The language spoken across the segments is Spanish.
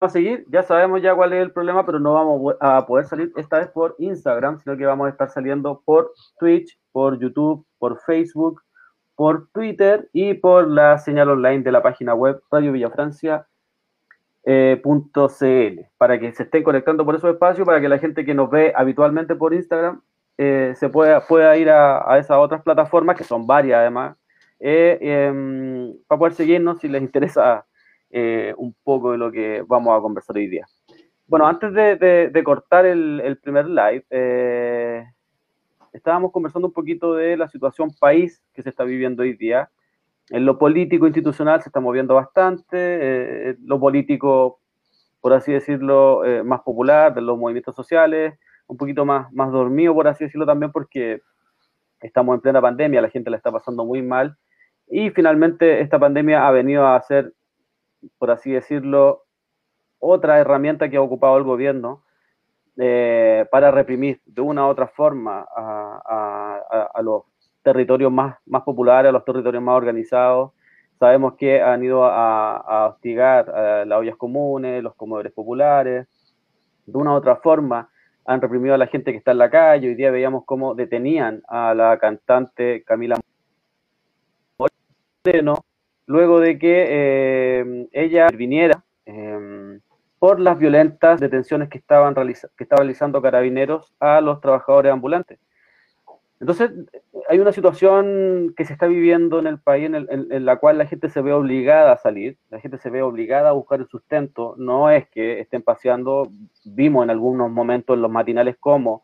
a seguir, ya sabemos ya cuál es el problema, pero no vamos a poder salir esta vez por Instagram, sino que vamos a estar saliendo por Twitch, por YouTube, por Facebook, por Twitter y por la señal online de la página web radiovillafrancia.cl, para que se estén conectando por esos espacios, para que la gente que nos ve habitualmente por Instagram se pueda ir a esas otras plataformas, que son varias además, para poder seguirnos si les interesa un poco de lo que vamos a conversar hoy día. Bueno, antes de cortar el primer live, estábamos conversando un poquito de la situación país que se está viviendo hoy día. En lo político institucional se está moviendo bastante, lo político, por así decirlo, más popular, de los movimientos sociales, un poquito más dormido, por así decirlo también, porque estamos en plena pandemia, la gente la está pasando muy mal, y finalmente esta pandemia ha venido a hacer, por así decirlo, otra herramienta que ha ocupado el gobierno para reprimir de una u otra forma a los territorios más populares, a los territorios más organizados. Sabemos que han ido a hostigar a las ollas comunes, los comedores populares. De una u otra forma han reprimido a la gente que está en la calle. Hoy día veíamos cómo detenían a la cantante Camila Moreno, luego de que ella interviniera por las violentas detenciones que estaban realizando carabineros a los trabajadores ambulantes. Entonces, hay una situación que se está viviendo en el país en la cual la gente se ve obligada a salir, la gente se ve obligada a buscar el sustento. No es que estén paseando. Vimos en algunos momentos en los matinales cómo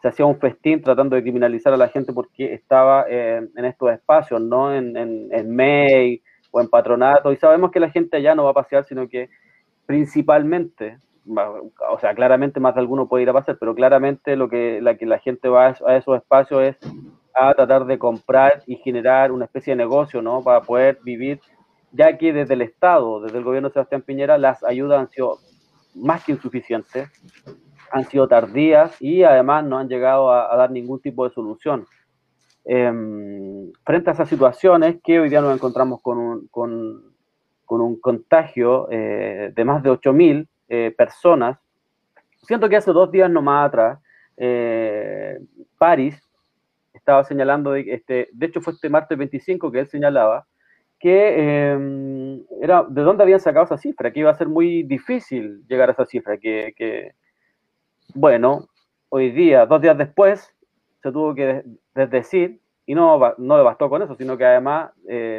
se hacía un festín tratando de criminalizar a la gente porque estaba en estos espacios, no en MEI o en Patronato. Y sabemos que la gente allá no va a pasear, sino que principalmente, o sea, claramente más de alguno puede ir a pasear, pero claramente la gente va a esos espacios es a tratar de comprar y generar una especie de negocio, ¿no?, para poder vivir, ya que desde el Estado, desde el gobierno de Sebastián Piñera, las ayudas han sido más que insuficientes, han sido tardías y además no han llegado a dar ningún tipo de solución. Frente a esas situaciones, que hoy día nos encontramos con un contagio de más de 8.000 personas. Siento que hace 2 días nomás atrás, París estaba señalando, de hecho fue este martes 25 que él señalaba, que era de dónde habían sacado esa cifra, que iba a ser muy difícil llegar a esa cifra, que bueno, hoy día, 2 días después, se tuvo que desdecir, y no le bastó con eso, sino que además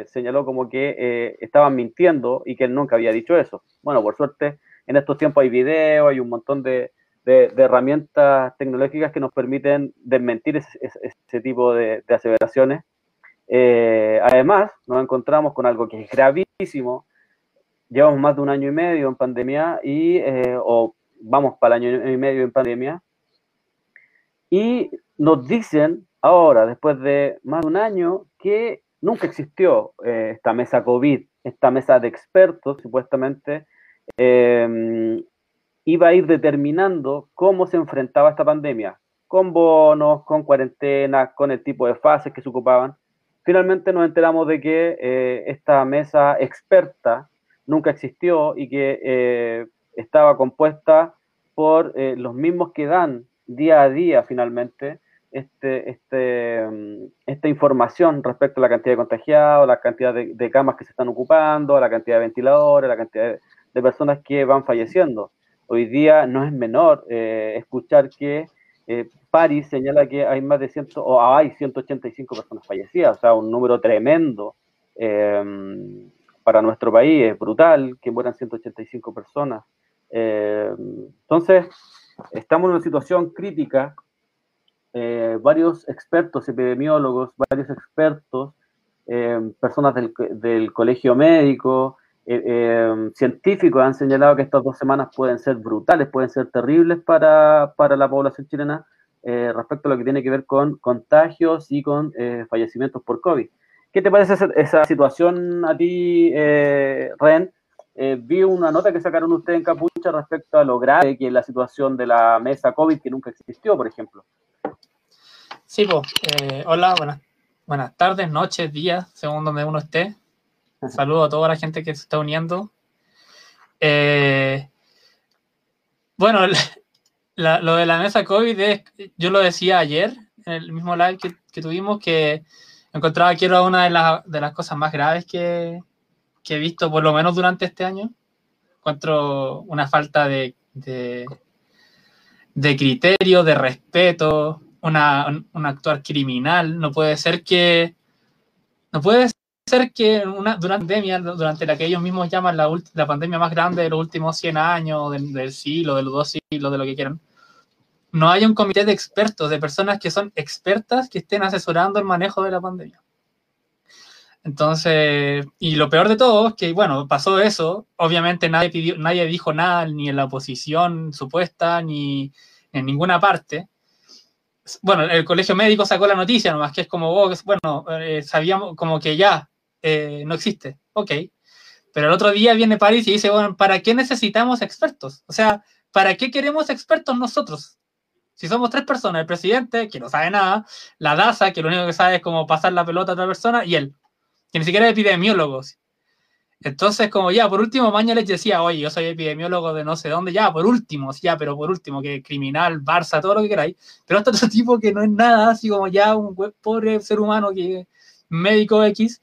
señaló como que estaban mintiendo y que él nunca había dicho eso. Bueno, por suerte, en estos tiempos hay videos, hay un montón de herramientas tecnológicas que nos permiten desmentir ese tipo de aseveraciones. Además, nos encontramos con algo que es gravísimo. Llevamos más de 1 año y medio en pandemia o vamos para el 1 año y medio en pandemia, y nos dicen ahora, después de más de 1 año, que nunca existió esta mesa COVID, esta mesa de expertos, supuestamente, iba a ir determinando cómo se enfrentaba esta pandemia, con bonos, con cuarentenas, con el tipo de fases que se ocupaban. Finalmente nos enteramos de que esta mesa experta nunca existió y que estaba compuesta por los mismos que dan día a día finalmente esta información respecto a la cantidad de contagiados, la cantidad de camas que se están ocupando, la cantidad de ventiladores, la cantidad de personas que van falleciendo. Hoy día no es menor escuchar que París señala que hay más de 185 personas fallecidas, o sea, un número tremendo para nuestro país, es brutal que mueran 185 personas. Entonces, estamos en una situación crítica. Varios expertos, epidemiólogos, varios expertos, personas del Colegio Médico, científicos han señalado que estas 2 semanas pueden ser brutales, pueden ser terribles para la población chilena respecto a lo que tiene que ver con contagios y con fallecimientos por COVID. ¿Qué te parece esa situación a ti, Ren? Vi una nota que sacaron ustedes en Capucha respecto a lo grave que es la situación de la mesa COVID que nunca existió, por ejemplo. Sí, pues, hola, buenas tardes, noches, días, según donde uno esté. Saludo a toda la gente que se está uniendo. Bueno, lo de la mesa COVID, yo lo decía ayer, en el mismo live que tuvimos, que encontraba que era una de las cosas más graves que he visto, por lo menos durante este año. Encuentro una falta de criterio, de respeto, un actuar criminal. No puede ser que durante la pandemia, durante la que ellos mismos llaman la pandemia más grande de los últimos 100 años, del siglo, de los 2 siglos, de lo que quieran, no haya un comité de expertos, de personas que son expertas, que estén asesorando el manejo de la pandemia. Entonces, y lo peor de todo es que, bueno, pasó eso. Obviamente nadie dijo nada, ni en la oposición supuesta, ni en ninguna parte. Bueno, el Colegio Médico sacó la noticia nomás, que es como, bueno, sabíamos como que ya no existe. Ok. Pero el otro día viene París y dice, bueno, ¿para qué necesitamos expertos? O sea, ¿para qué queremos expertos nosotros? Si somos 3 personas, el presidente, que no sabe nada, la DASA, que lo único que sabe es como pasar la pelota a otra persona, y él, que ni siquiera es epidemiólogo. Entonces, como ya, por último, Mañales decía, oye, yo soy epidemiólogo de no sé dónde, ya, por último, ya, pero por último, que criminal, Barça, todo lo que queráis, pero hasta otro tipo que no es nada, así como ya un pobre ser humano, que médico X,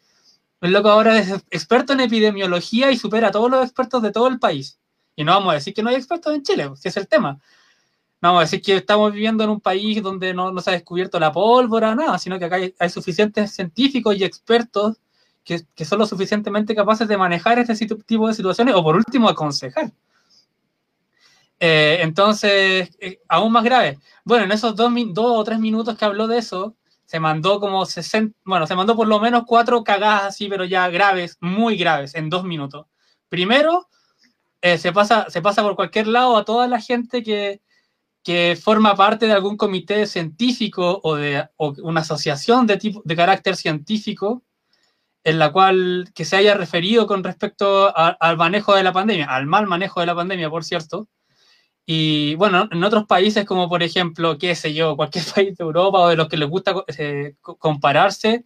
el loco ahora es experto en epidemiología y supera a todos los expertos de todo el país. Y no vamos a decir que no hay expertos en Chile, si es el tema. No vamos a decir que estamos viviendo en un país donde no se ha descubierto la pólvora, nada, sino que acá hay suficientes científicos y expertos que son lo suficientemente capaces de manejar este tipo de situaciones, o por último aconsejar. Entonces, aún más grave. Bueno, en esos 2 o 3 minutos que habló de eso, se mandó como 60, bueno, se mandó por lo menos 4 cagadas así, pero ya graves, muy graves, en 2 minutos. Primero, se pasa por cualquier lado a toda la gente que forma parte de algún comité científico o una asociación de carácter científico, en la cual que se haya referido con respecto al manejo de la pandemia, al mal manejo de la pandemia, por cierto. Y bueno, en otros países como, por ejemplo, qué sé yo, cualquier país de Europa o de los que les gusta compararse,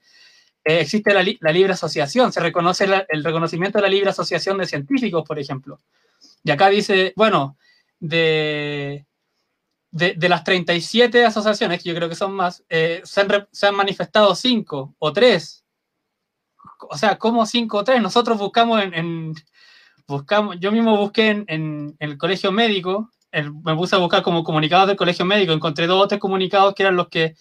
existe la libre asociación, se reconoce el reconocimiento de la libre asociación de científicos, por ejemplo. Y acá dice, bueno, de las 37 asociaciones, que yo creo que son más, se han manifestado 5 o 3. O sea, ¿cómo 5 o 3? Nosotros buscamos yo mismo busqué en el Colegio Médico, me puse a buscar como comunicados del Colegio Médico, encontré 2 o 3 comunicados que eran los que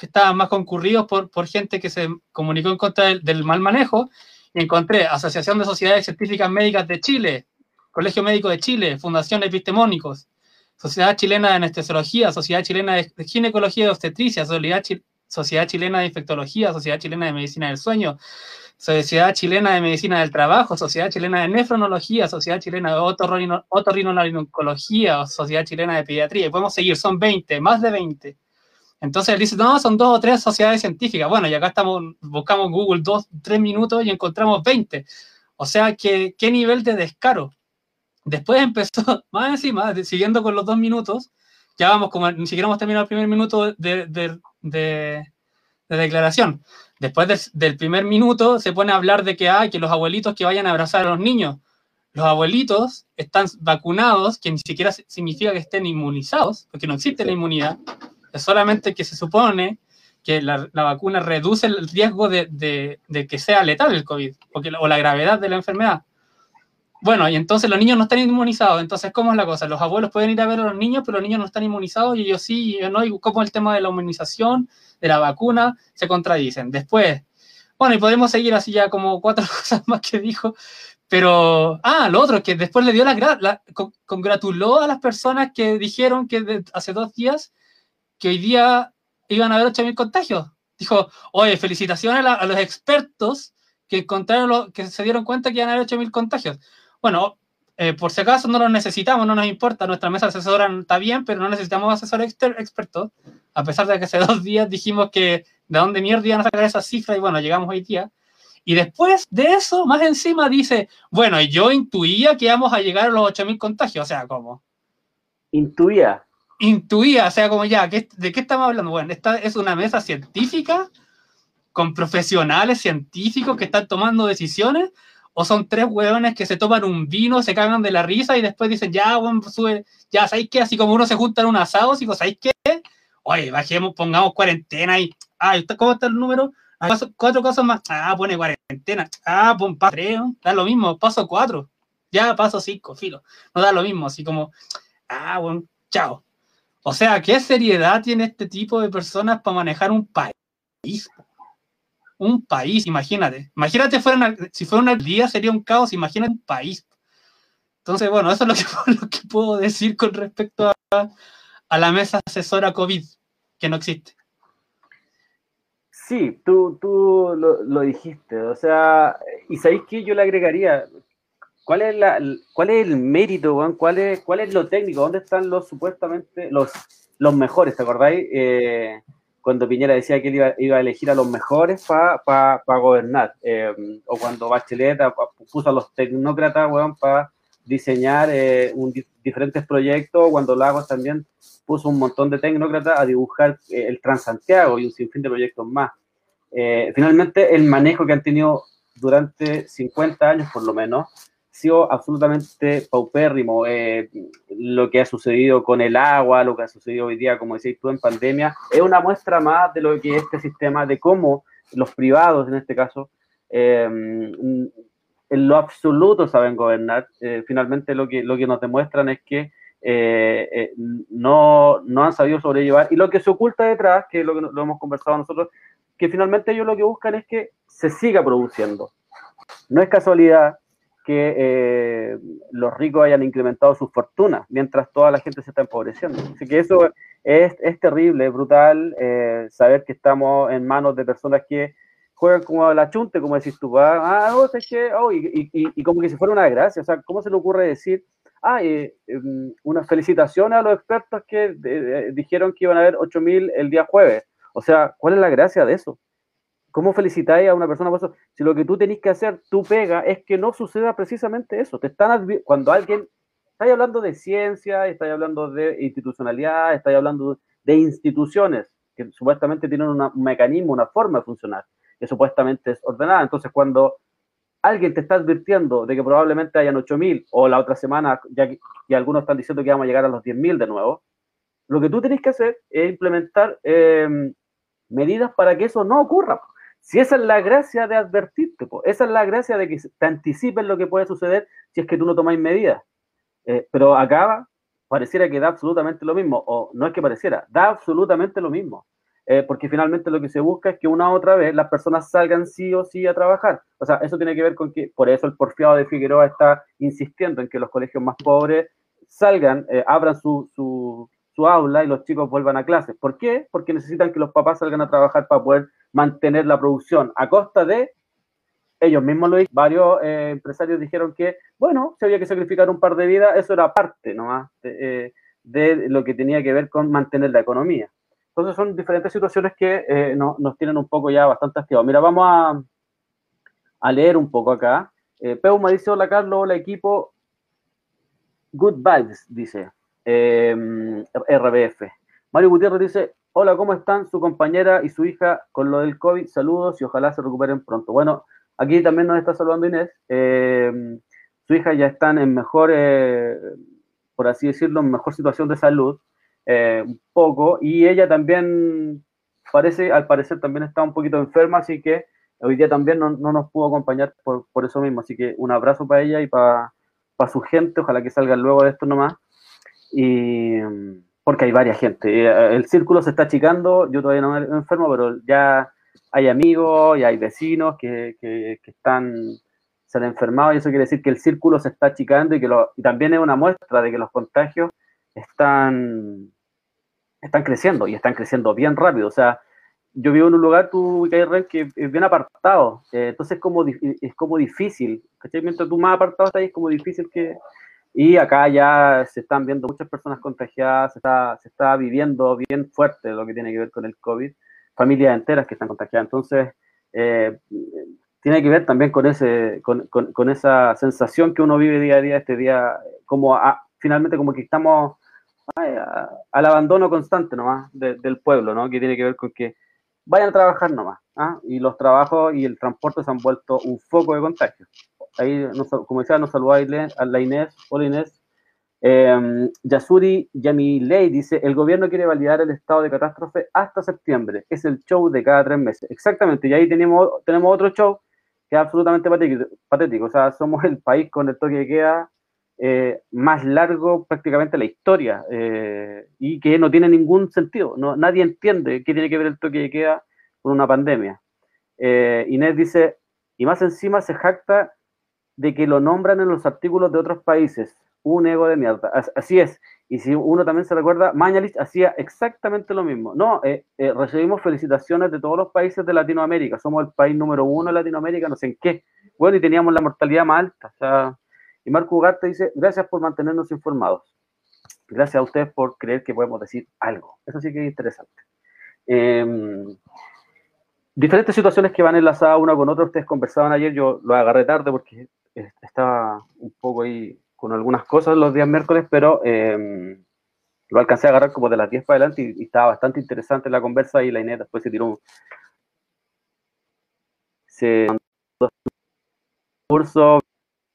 estaban más concurridos por gente que se comunicó en contra del mal manejo, y encontré Asociación de Sociedades Científicas Médicas de Chile, Colegio Médico de Chile, Fundación Epistemónicos, Sociedad Chilena de Anestesiología, Sociedad Chilena de Ginecología y Obstetricia, Sociedad Chilena de Infectología, Sociedad Chilena de Medicina del Sueño, Sociedad Chilena de Medicina del Trabajo, Sociedad Chilena de Nefronología, Sociedad Chilena de Otorrinolaringología, Sociedad Chilena de Pediatría, y podemos seguir, son 20, más de 20. Entonces él dice, no, son 2 o 3 sociedades científicas. Bueno, y acá buscamos Google 2 o 3 minutos y encontramos 20. O sea, ¿qué nivel de descaro? Después empezó, más encima, siguiendo con los 2 minutos, ya vamos, como ni siquiera hemos terminado el primer minuto de declaración. Después del primer minuto se pone a hablar de que los abuelitos que vayan a abrazar a los niños. Los abuelitos están vacunados, que ni siquiera significa que estén inmunizados, porque no existe la inmunidad. Es solamente que se supone que la vacuna reduce el riesgo de que sea letal el COVID o la gravedad de la enfermedad. Bueno, y entonces los niños no están inmunizados. Entonces, ¿cómo es la cosa? Los abuelos pueden ir a ver a los niños, pero los niños no están inmunizados, y ellos sí, y ellos no. Y cómo el tema de la inmunización, de la vacuna, se contradicen. Después, bueno, y podemos seguir así ya como 4 cosas más que dijo. Pero, lo otro, que después le dio congratuló a las personas que dijeron que hace 2 días, que hoy día iban a haber 8.000 contagios. Dijo, oye, felicitaciones a los expertos que se dieron cuenta que iban a haber 8.000 contagios. Bueno, por si acaso no los necesitamos, no nos importa, nuestra mesa asesora está bien, pero no necesitamos asesores expertos, a pesar de que hace 2 días dijimos que de dónde mierda iban a sacar esas cifras, y bueno, llegamos hoy día. Y después de eso, más encima dice, bueno, yo intuía que íbamos a llegar a los 8.000 contagios, o sea, ¿cómo? Intuía, o sea, como ya, ¿de qué estamos hablando? Bueno, esta es una mesa científica, con profesionales científicos que están tomando decisiones, O son tres hueones que se toman un vino, se cagan de la risa y después dicen, ya, bueno, sube, ya, ¿sabéis qué? Así como uno se junta en un asado, digo, ¿sabéis qué? Oye, bajemos, pongamos cuarentena y, ay, ¿cómo está el número? Ah, paso, 4 casos más, ah, pone cuarentena, ah, pon paso 3, ¿no? Da lo mismo, paso 4, ya, paso 5, filo, no da lo mismo, así como, ah, bueno, chao. O sea, ¿qué seriedad tiene este tipo de personas para manejar un país? Un país, imagínate. Imagínate si fuera una día sería un caos, imagínate un país. Entonces, bueno, eso es lo que puedo decir con respecto a la mesa asesora COVID, que no existe. Sí, tú lo dijiste. O sea, y ¿sabéis qué? Yo le agregaría, ¿cuál es el mérito, Juan? ¿Cuál es lo técnico? ¿Dónde están los supuestamente los mejores? ¿Te acordáis? Cuando Piñera decía que él iba a elegir a los mejores para gobernar, o cuando Bachelet puso a los tecnócratas, weón, para diseñar diferentes proyectos, cuando Lagos también puso un montón de tecnócratas a dibujar el Transantiago y un sinfín de proyectos más. Finalmente, el manejo que han tenido durante 50 años, por lo menos, ha sido absolutamente paupérrimo. Lo que ha sucedido con el agua, lo que ha sucedido hoy día, como decís tú, en pandemia, es una muestra más de lo que este sistema, de cómo los privados, en este caso, en lo absoluto saben gobernar. Finalmente lo que nos demuestran es que no han sabido sobrellevar, y lo que se oculta detrás, que es lo hemos conversado nosotros, que finalmente ellos lo que buscan es que se siga produciendo. No es casualidad que los ricos hayan incrementado sus fortunas, mientras toda la gente se está empobreciendo. Así que eso es terrible, es brutal, saber que estamos en manos de personas que juegan como a la chunte, como decís tú, y como que si fuera una gracia. O sea, ¿cómo se le ocurre decir, una felicitación a los expertos que dijeron que iban a haber 8.000 el día jueves? O sea, ¿cuál es la gracia de eso? ¿Cómo felicitáis a una persona por eso? Si lo que tú tenés que hacer, tu pega, es que no suceda precisamente eso. Cuando alguien, estáis hablando de ciencia, estáis hablando de institucionalidad, estáis hablando de instituciones que supuestamente tienen un mecanismo, una forma de funcionar, que supuestamente es ordenada. Entonces, cuando alguien te está advirtiendo de que probablemente hayan 8.000, o la otra semana, ya que algunos están diciendo que vamos a llegar a los 10.000 de nuevo, lo que tú tenés que hacer es implementar medidas para que eso no ocurra. Si esa es la gracia de advertirte, po. Esa es la gracia de que te anticipen lo que puede suceder si es que tú no tomáis medidas. Pero acá pareciera que da absolutamente lo mismo, o no es que pareciera, da absolutamente lo mismo. Porque finalmente lo que se busca es que una u otra vez las personas salgan sí o sí a trabajar. O sea, eso tiene que ver con que, por eso el porfiado de Figueroa está insistiendo en que los colegios más pobres salgan, abran su aula y los chicos vuelvan a clases. ¿Por qué? Porque necesitan que los papás salgan a trabajar para poder mantener la producción, a costa de ellos mismos. Lo dijeron, varios empresarios dijeron que, bueno, si había que sacrificar un par de vidas, eso era parte nomás de lo que tenía que ver con mantener la economía. Entonces son diferentes situaciones que nos tienen un poco ya bastante hastiados. Mira, vamos a leer un poco acá. Peuma dice, hola Carlos, hola equipo, good vibes, dice. RBF. Mario Gutiérrez dice, hola, ¿cómo están? Su compañera y su hija con lo del COVID, saludos y ojalá se recuperen pronto. Bueno, aquí también nos está saludando Inés, su hija ya están en mejor, por así decirlo, en mejor situación de salud, un poco, y ella también al parecer también está un poquito enferma, así que hoy día también no nos pudo acompañar por eso mismo, así que un abrazo para ella y para su gente, ojalá que salgan luego de esto nomás. Y porque hay varias gente, el círculo se está achicando. Yo todavía no me enfermo, pero ya hay amigos y hay vecinos que se han enfermado, y eso quiere decir que el círculo se está achicando, y que también es una muestra de que los contagios están creciendo, y están creciendo bien rápido. O sea, yo vivo en un lugar, tú, Ren, que es bien apartado, entonces es como difícil, ¿cachai? Mientras tú más apartado estás, es como difícil que... Y acá ya se están viendo muchas personas contagiadas, se está viviendo bien fuerte lo que tiene que ver con el COVID, familias enteras que están contagiadas. Entonces, tiene que ver también con esa sensación que uno vive día a día, este día, finalmente como que estamos al abandono constante nomás del pueblo, ¿no? Que tiene que ver con que vayan a trabajar nomás, ¿ah? Y los trabajos y el transporte se han vuelto un foco de contagio. ahí nos, como decía, nos saludó a la Inés. Hola Inés. Yasuri Yamilei dice, el gobierno quiere validar el estado de catástrofe hasta septiembre, es el show de cada 3 meses. Exactamente, y ahí tenemos otro show que es absolutamente patético. O sea, somos el país con el toque de queda más largo prácticamente la historia, y que no tiene ningún sentido. No, nadie entiende qué tiene que ver el toque de queda con una pandemia. Inés dice, y más encima se jacta de que lo nombran en los artículos de otros países. Un ego de mierda. Así es. Y si uno también se recuerda, Mañales hacía exactamente lo mismo. No, recibimos felicitaciones de todos los países de Latinoamérica. Somos el país número 1 de Latinoamérica, no sé en qué. Bueno, y teníamos la mortalidad más alta. O sea, y Marco Ugarte dice, gracias por mantenernos informados. Gracias a ustedes por creer que podemos decir algo. Eso sí que es interesante. Diferentes situaciones que van enlazadas una con otra. Ustedes conversaban ayer, yo lo agarré tarde porque estaba un poco ahí con algunas cosas los días miércoles, pero lo alcancé a agarrar como de las 10 para adelante y estaba bastante interesante la conversa, y la Inés después se tiró un discurso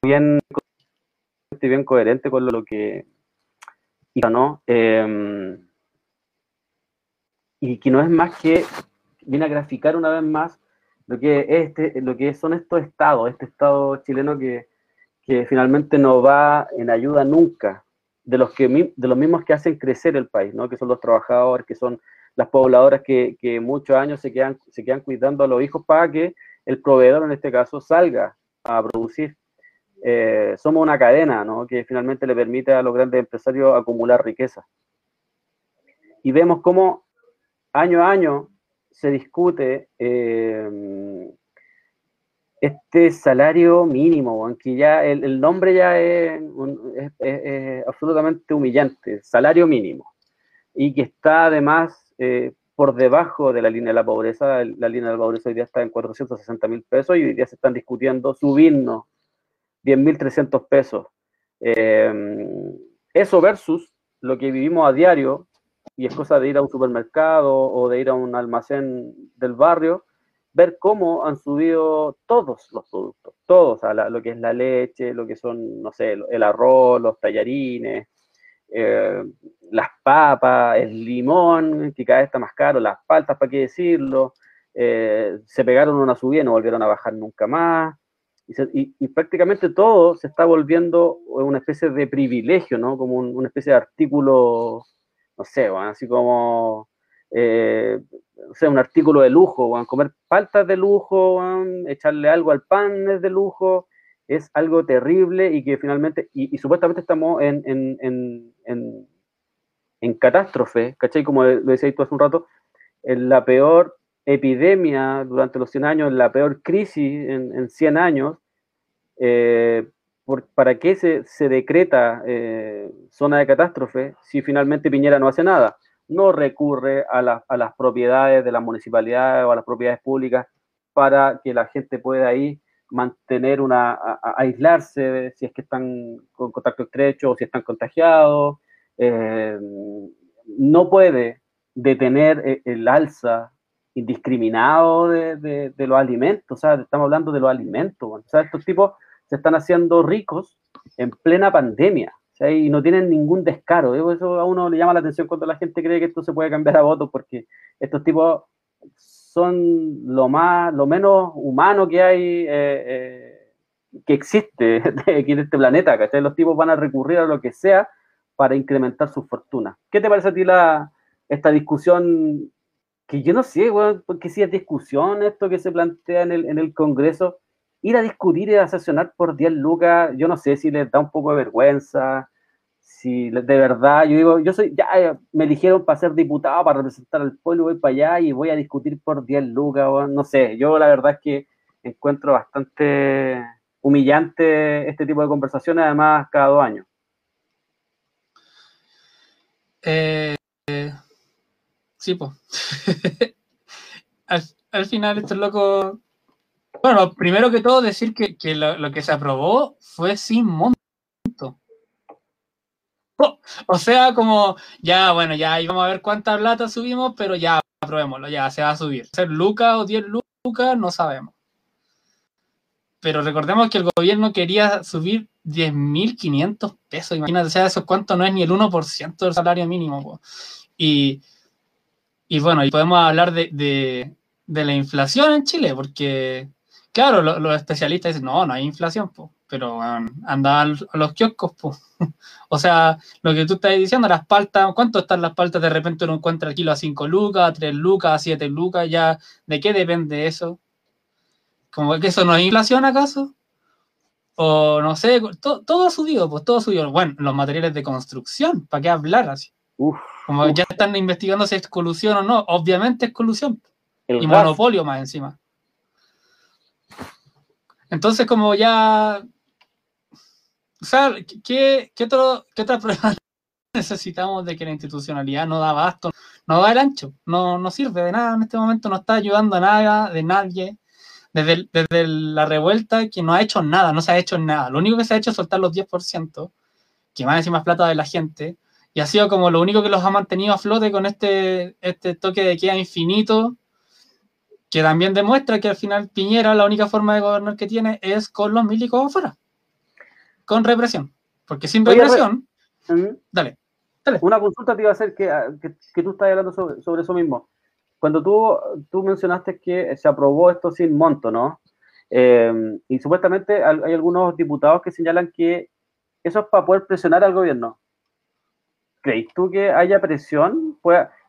bien coherente con lo que hizo, ¿no? Y que no es más que, viene a graficar una vez más lo que son estos estados, este estado chileno que finalmente no va en ayuda nunca de los mismos que hacen crecer el país, ¿no? Que son los trabajadores, que son las pobladoras que muchos años se quedan cuidando a los hijos para que el proveedor, en este caso, salga a producir. Somos una cadena, ¿no? Que finalmente le permite a los grandes empresarios acumular riqueza. Y vemos cómo año a año se discute este salario mínimo, aunque ya el nombre ya es absolutamente humillante, salario mínimo, y que está además por debajo de la línea de la pobreza. La línea de la pobreza hoy día está en 460.000 pesos, y hoy día se están discutiendo subirnos 10.300 pesos. Eso versus lo que vivimos a diario, y es cosa de ir a un supermercado o de ir a un almacén del barrio, ver cómo han subido todos los productos, todos, lo que es la leche, lo que son, no sé, el arroz, los tallarines, las papas, el limón, que cada vez está más caro, las paltas, para qué decirlo, se pegaron una subida y no volvieron a bajar nunca más, y prácticamente todo se está volviendo una especie de privilegio, ¿no? Como una especie de artículo, no sé, bueno, así como... o sea, un artículo de lujo, bueno, comer paltas de lujo, bueno, echarle algo al pan es de lujo, es algo terrible, y que finalmente, y supuestamente estamos en catástrofe, ¿cachai? Como lo decías tú hace un rato, en la peor epidemia durante los 100 años, en la peor crisis en 100 años, ¿para qué se decreta zona de catástrofe si finalmente Piñera no hace nada? No recurre a las propiedades de las municipalidades o a las propiedades públicas para que la gente pueda ahí mantener aislarse si es que están con contacto estrecho o si están contagiados. No puede detener el alza indiscriminado de los alimentos. O sea, estamos hablando de los alimentos. O sea, estos tipos se están haciendo ricos en plena pandemia. Y no tienen ningún descaro. Eso a uno le llama la atención cuando la gente cree que esto se puede cambiar a votos, porque estos tipos son lo menos humano que hay, que existe aquí en este planeta, ¿cachai? Los tipos van a recurrir a lo que sea para incrementar su fortuna. ¿Qué te parece a ti esta discusión? Que yo no sé, güey, porque si es discusión esto que se plantea en el Congreso. Ir a discutir y a sesionar por 10 lucas, yo no sé si les da un poco de vergüenza, si de verdad, yo digo, me eligieron para ser diputado, para representar al pueblo, voy para allá y voy a discutir por 10 lucas, no sé, yo la verdad es que encuentro bastante humillante este tipo de conversaciones, además cada 2 años. Sí, pues. al final estos locos... Bueno, primero que todo decir que lo que se aprobó fue sin monto. O sea, como, ya, bueno, ya íbamos a ver cuánta plata subimos, pero ya, aprobémoslo, ya, se va a subir. Ser lucas o 10 lucas, no sabemos. Pero recordemos que el gobierno quería subir 10.500 pesos, imagínate, o sea, eso cuánto no es ni el 1% del salario mínimo, po. Y bueno, y podemos hablar de la inflación en Chile, porque, claro, los especialistas dicen, no hay inflación, po, pero anda a los kioscos, po. O sea, lo que tú estás diciendo, las paltas, ¿cuánto están las paltas? De repente uno encuentra el kilo a 5 lucas, a 3 lucas, a 7 lucas, ya, ¿de qué depende eso? ¿Como que eso no es inflación acaso? O no sé, todo ha subido, pues todo subió. Bueno, los materiales de construcción, ¿para qué hablar así? Ya están investigando si es colusión o no, obviamente es colusión. Y gas. Monopolio más encima. Entonces, como ya... O sea, ¿qué otra prueba necesitamos de que la institucionalidad no da abasto, no da el ancho, no sirve de nada en este momento, no está ayudando a nada, de nadie? Desde la revuelta, que no ha hecho nada, no se ha hecho nada. Lo único que se ha hecho es soltar los 10%, que van a decir más plata de la gente, y ha sido como lo único que los ha mantenido a flote con este toque de queda infinito, que también demuestra que al final Piñera, la única forma de gobernar que tiene es con los milicos afuera, con represión. Porque sin represión... Dale. Una consulta te iba a hacer que tú estás hablando sobre eso mismo. Cuando tú mencionaste que se aprobó esto sin monto, ¿no? Y supuestamente hay algunos diputados que señalan que eso es para poder presionar al gobierno. ¿Crees tú que haya presión?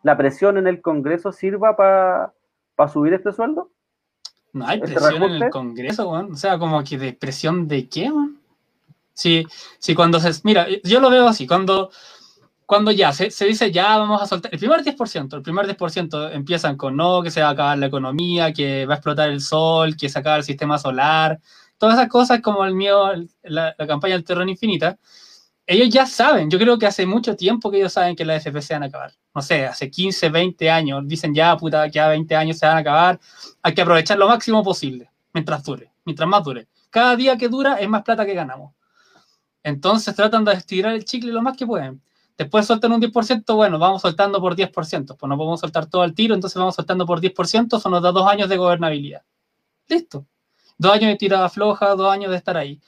¿La presión en el Congreso sirva para subir este sueldo? No hay presión en el Congreso, weón. O sea, como que de presión de qué, weón. Sí, cuando se... Mira, yo lo veo así, cuando ya se dice, ya vamos a soltar el primer 10%, empiezan con no, que se va a acabar la economía, que va a explotar el sol, que se acaba el sistema solar, todas esas cosas como el miedo, la campaña del terror infinita. Ellos ya saben, yo creo que hace mucho tiempo que ellos saben que las FP se van a acabar. No sé, hace 15, 20 años, dicen ya, puta, que a 20 años se van a acabar, hay que aprovechar lo máximo posible, mientras dure, mientras más dure. Cada día que dura es más plata que ganamos. Entonces tratan de estirar el chicle lo más que pueden. Después soltan un 10%, bueno, vamos soltando por 10%, pues no podemos soltar todo al tiro, entonces vamos soltando por 10%, eso nos da 2 años de gobernabilidad. Listo. 2 años de tirada floja, 2 años de estar ahí.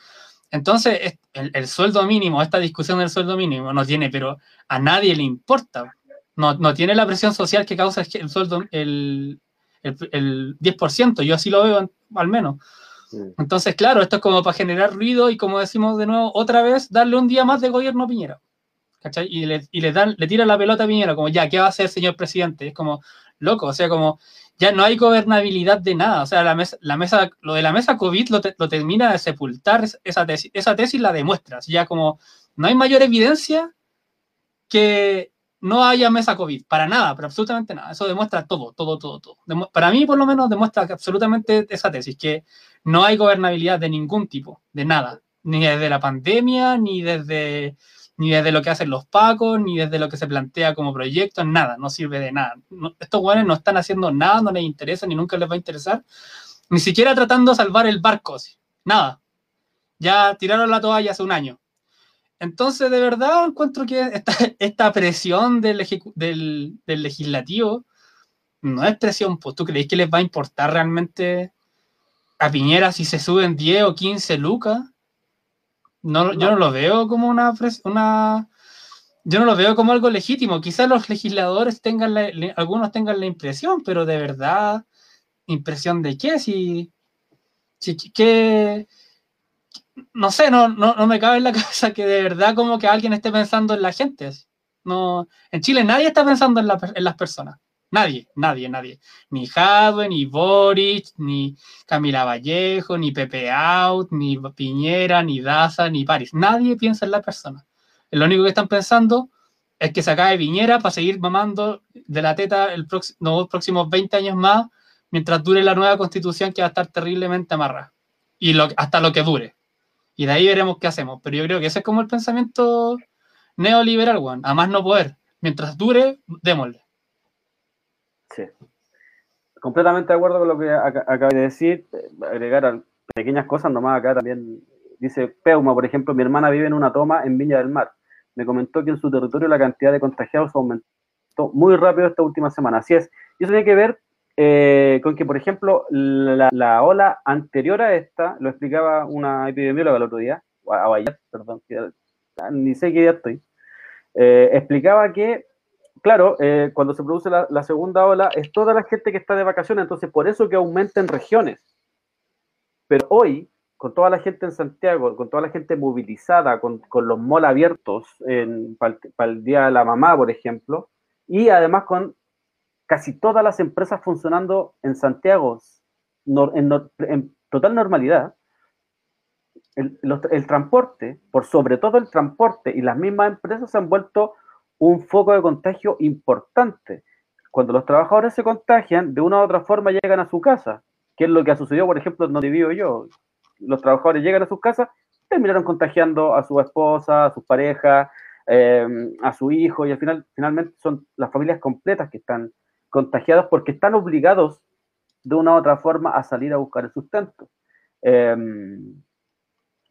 Entonces, el sueldo mínimo, esta discusión del sueldo mínimo no tiene, pero a nadie le importa. No tiene la presión social que causa el sueldo, el 10%, yo así lo veo al menos. Entonces, claro, esto es como para generar ruido y, como decimos de nuevo, otra vez, darle un día más de gobierno a Piñera. ¿Cachai? Y le tiran la pelota a Piñera, como ya, ¿qué va a hacer, señor presidente? Es como, loco, o sea, como ya no hay gobernabilidad de nada. O sea, lo de la mesa COVID lo termina de sepultar, esa tesis la demuestras. Ya como, no hay mayor evidencia que no haya mesa COVID, para nada, para absolutamente nada. Eso demuestra todo. Para mí, por lo menos, demuestra absolutamente esa tesis, que no hay gobernabilidad de ningún tipo, de nada. Ni desde la pandemia, ni desde lo que hacen los pacos, ni desde lo que se plantea como proyecto, nada, no sirve de nada. Estos hueones no están haciendo nada, no les interesa, ni nunca les va a interesar, ni siquiera tratando de salvar el barco, así, nada. Ya tiraron la toalla hace un año. Entonces, de verdad, encuentro que esta presión del legislativo no es presión, pues. ¿Tú crees que les va a importar realmente a Piñera si se suben 10 o 15 lucas? No, yo no lo veo como yo no lo veo como algo legítimo. Quizás los legisladores algunos tengan la impresión, pero de verdad, ¿impresión de qué? No sé, no me cabe en la cabeza que de verdad como que alguien esté pensando en la gente. No, en Chile nadie está pensando en las personas. Nadie. Ni Chadwick, ni Boric, ni Camila Vallejo, ni Pepe Out, ni Piñera, ni DASA, ni París. Nadie piensa en la persona. Lo único que están pensando es que se acabe Piñera para seguir mamando de la teta los próximos 20 años más, mientras dure la nueva constitución, que va a estar terriblemente amarrada. Y hasta lo que dure. Y de ahí veremos qué hacemos. Pero yo creo que ese es como el pensamiento neoliberal, weón. A más no poder. Mientras dure, démosle. Sí. Completamente de acuerdo con lo que acabé de decir, agregar pequeñas cosas nomás. Acá también dice Peuma, por ejemplo, mi hermana vive en una toma en Viña del Mar, me comentó que en su territorio la cantidad de contagiados aumentó muy rápido esta última semana. Así es, y eso tiene que ver con que, por ejemplo, la ola anterior a esta, lo explicaba una epidemióloga el otro día, o ayer, perdón, ni sé qué día estoy, explicaba que, claro, cuando se produce la segunda ola, es toda la gente que está de vacaciones, entonces por eso que aumenta en regiones. Pero hoy, con toda la gente en Santiago, con toda la gente movilizada, con los malls abiertos para el Día de la Mamá, por ejemplo, y además con casi todas las empresas funcionando en Santiago en total normalidad, el transporte, por sobre todo el transporte y las mismas empresas se han vuelto un foco de contagio importante. Cuando los trabajadores se contagian, de una u otra forma llegan a su casa, que es lo que ha sucedido, por ejemplo, donde vivo yo. Los trabajadores llegan a sus casas, terminaron contagiando a su esposa, a sus parejas, a su hijo, y al final, finalmente son las familias completas que están contagiadas porque están obligados de una u otra forma a salir a buscar el sustento.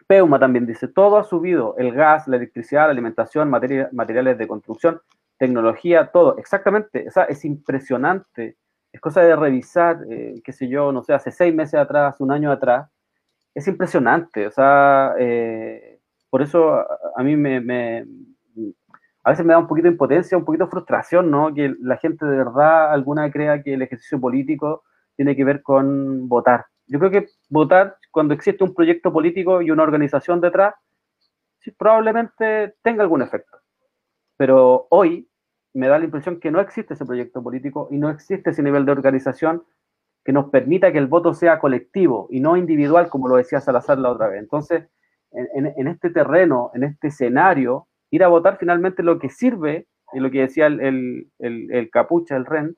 Peuma también dice, todo ha subido, el gas, la electricidad, la alimentación, materiales de construcción, tecnología, todo, exactamente, o sea, es impresionante, es cosa de revisar, qué sé yo, no sé, hace 6 meses atrás, hace 1 año atrás, es impresionante, o sea, por eso a mí a veces me da un poquito de impotencia, un poquito de frustración, ¿no? Que la gente de verdad, alguna crea que el ejercicio político tiene que ver con votar. Yo creo que votar, cuando existe un proyecto político y una organización detrás, sí, probablemente tenga algún efecto. Pero hoy me da la impresión que no existe ese proyecto político y no existe ese nivel de organización que nos permita que el voto sea colectivo y no individual, como lo decía Salazar la otra vez. Entonces, en este terreno, en este escenario, ir a votar finalmente lo que sirve, y lo que decía el Capucha, el Ren,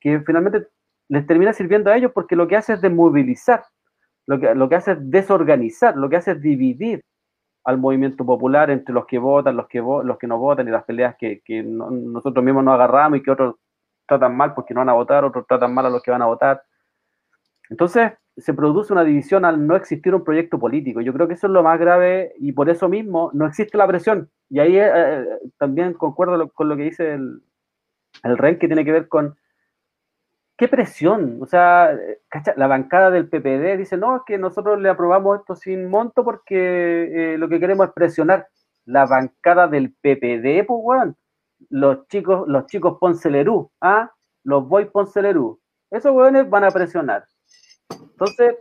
que finalmente les termina sirviendo a ellos porque lo que hace es desmovilizar, lo que hace es desorganizar, lo que hace es dividir al movimiento popular entre los que votan, los que no votan, y las peleas que nosotros mismos nos agarramos y que otros tratan mal porque no van a votar, otros tratan mal a los que van a votar. Entonces, se produce una división al no existir un proyecto político. Yo creo que eso es lo más grave y por eso mismo no existe la presión. Y ahí también concuerdo con lo que dice el Ren, que tiene que ver con qué presión. O sea, ¿cacha? La bancada del PPD dice, no, es que nosotros le aprobamos esto sin monto porque lo que queremos es presionar. La bancada del PPD, pues, weón. Los chicos Ponce Lerú, ¿ah? Los boys Ponce Lerú, esos hueones van a presionar. Entonces,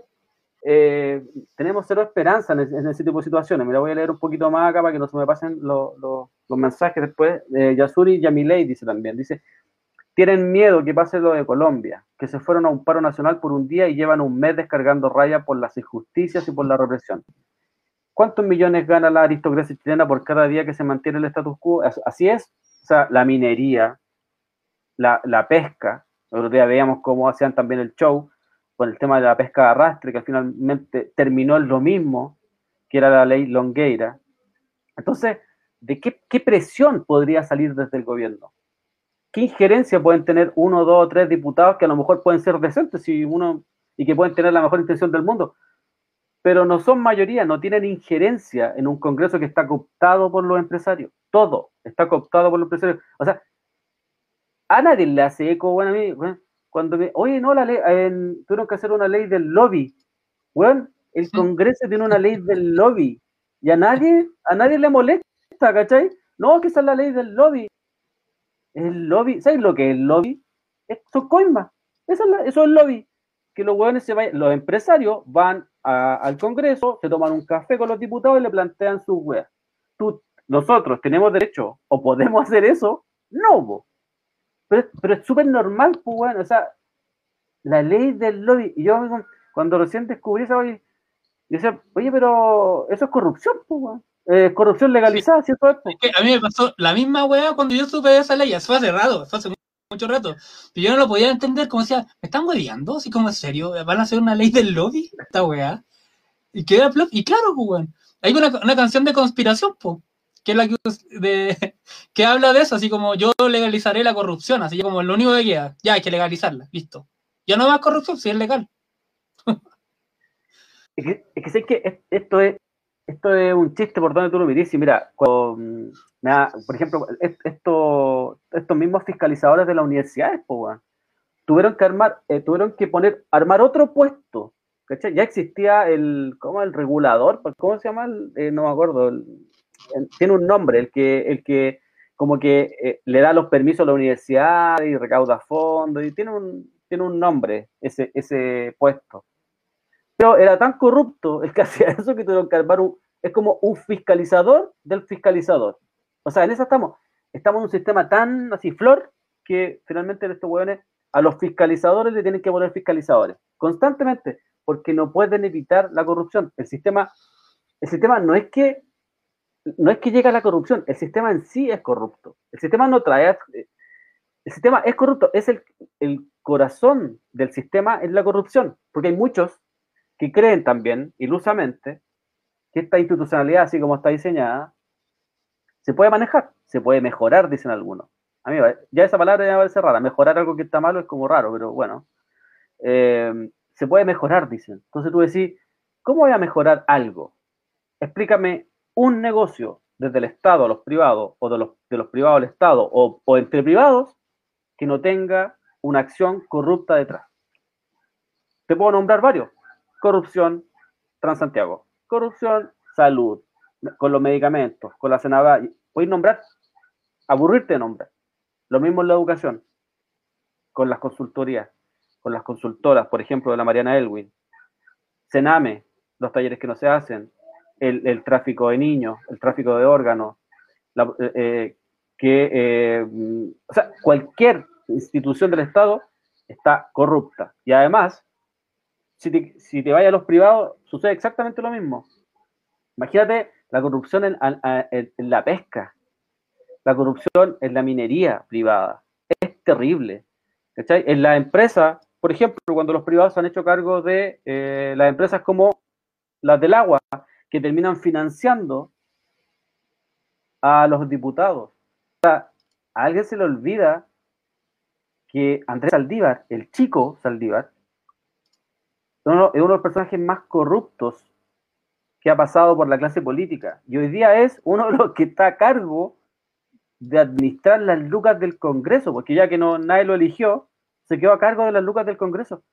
tenemos cero esperanza en ese tipo de situaciones. Mira, voy a leer un poquito más acá para que no se me pasen los mensajes después. Yasuri Yamilei dice también, dice, tienen miedo que pase lo de Colombia, que se fueron a un paro nacional por un día y llevan 1 mes descargando raya por las injusticias y por la represión. ¿Cuántos millones gana la aristocracia chilena por cada día que se mantiene el status quo? Así es. O sea, la minería, la pesca, el otro día veíamos cómo hacían también el show con el tema de la pesca de arrastre, que finalmente terminó en lo mismo que era la ley Longueira. Entonces, ¿de qué presión podría salir desde el gobierno? ¿Qué injerencia pueden tener 1, 2 o 3 diputados que a lo mejor pueden ser decentes y que pueden tener la mejor intención del mundo? Pero no son mayoría, no tienen injerencia en un Congreso que está cooptado por los empresarios. Todo está cooptado por los empresarios. O sea, a nadie le hace eco, bueno, a mí, bueno, cuando me... Oye, no, la ley, tuvieron que hacer una ley del lobby. Bueno, el Congreso tiene una ley del lobby. Y a nadie le molesta, ¿cachai? No, que esa es la ley del lobby. El lobby, ¿sabes lo que es el lobby? Son coimas. Eso es el lobby. Que los hueones se vayan, los empresarios van al Congreso, se toman un café con los diputados y le plantean sus hueas. ¿Nosotros tenemos derecho o podemos hacer eso? No, po. Pero es súper normal, pues, bueno, o sea, la ley del lobby. Y yo cuando recién descubrí esa, yo decía, oye, pero eso es corrupción, pues, bueno. Corrupción legalizada, sí. ¿Cierto? Es que a mí me pasó la misma weá cuando yo supe esa ley, eso fue hace rato, eso hace mucho rato, pero yo no lo podía entender, como decía, ¿me están hueveando? Así como, ¿en serio? ¿Van a hacer una ley del lobby? Esta weá. Y queda plop, y claro, pues, bueno, hay una canción de conspiración, pues, que es la que habla de eso, así como yo legalizaré la corrupción, así como lo único que queda, ya hay que legalizarla, listo. Ya no más corrupción, si es legal. Es que sé que esto es un chiste por donde tú lo mirís, y mira, por ejemplo, estos mismos fiscalizadores de las universidades, pues, tuvieron que armar, armar otro puesto, ¿cachai? Ya existía el, ¿cómo? El regulador, ¿cómo se llama? No me acuerdo, tiene un nombre, el que como que le da los permisos a la universidad y recauda fondos, y tiene un nombre ese puesto. Pero era tan corrupto el que hacía eso que tuvieron que armar es como un fiscalizador del fiscalizador. O sea, en esa estamos en un sistema tan así flor que finalmente en estos hueones a los fiscalizadores le tienen que poner fiscalizadores constantemente, porque no pueden evitar la corrupción. El sistema no es que llegue a la corrupción, el sistema en sí es corrupto. El sistema es corrupto, es el corazón del sistema es la corrupción, porque hay muchos que creen también, ilusamente, que esta institucionalidad, así como está diseñada, se puede manejar, se puede mejorar, dicen algunos. A mí ya esa palabra me parece rara, mejorar algo que está malo es como raro, pero bueno. Se puede mejorar, dicen. Entonces tú decís, ¿cómo voy a mejorar algo? Explícame un negocio desde el Estado a los privados, o de los privados al Estado, o entre privados, que no tenga una acción corrupta detrás. Te puedo nombrar varios. Corrupción, Transantiago. Corrupción, salud, con los medicamentos, con la Senada. Puedes nombrar, aburrirte de nombrar. Lo mismo en la educación, con las consultorías, con las consultoras, por ejemplo, de la Mariana Elwin. Sename, los talleres que no se hacen, el tráfico de niños, el tráfico de órganos, o sea, cualquier institución del Estado está corrupta. Y además, si te vayas a los privados, sucede exactamente lo mismo. Imagínate la corrupción en la pesca, la corrupción en la minería privada. Es terrible, ¿cachai? En las empresas, por ejemplo, cuando los privados han hecho cargo de las empresas como las del agua, que terminan financiando a los diputados. O sea, a alguien se le olvida que Andrés Saldívar, el chico Saldívar, es uno de los personajes más corruptos que ha pasado por la clase política. Y hoy día es uno de los que está a cargo de administrar las lucas del Congreso, porque ya que nadie lo eligió, se quedó a cargo de las lucas del Congreso.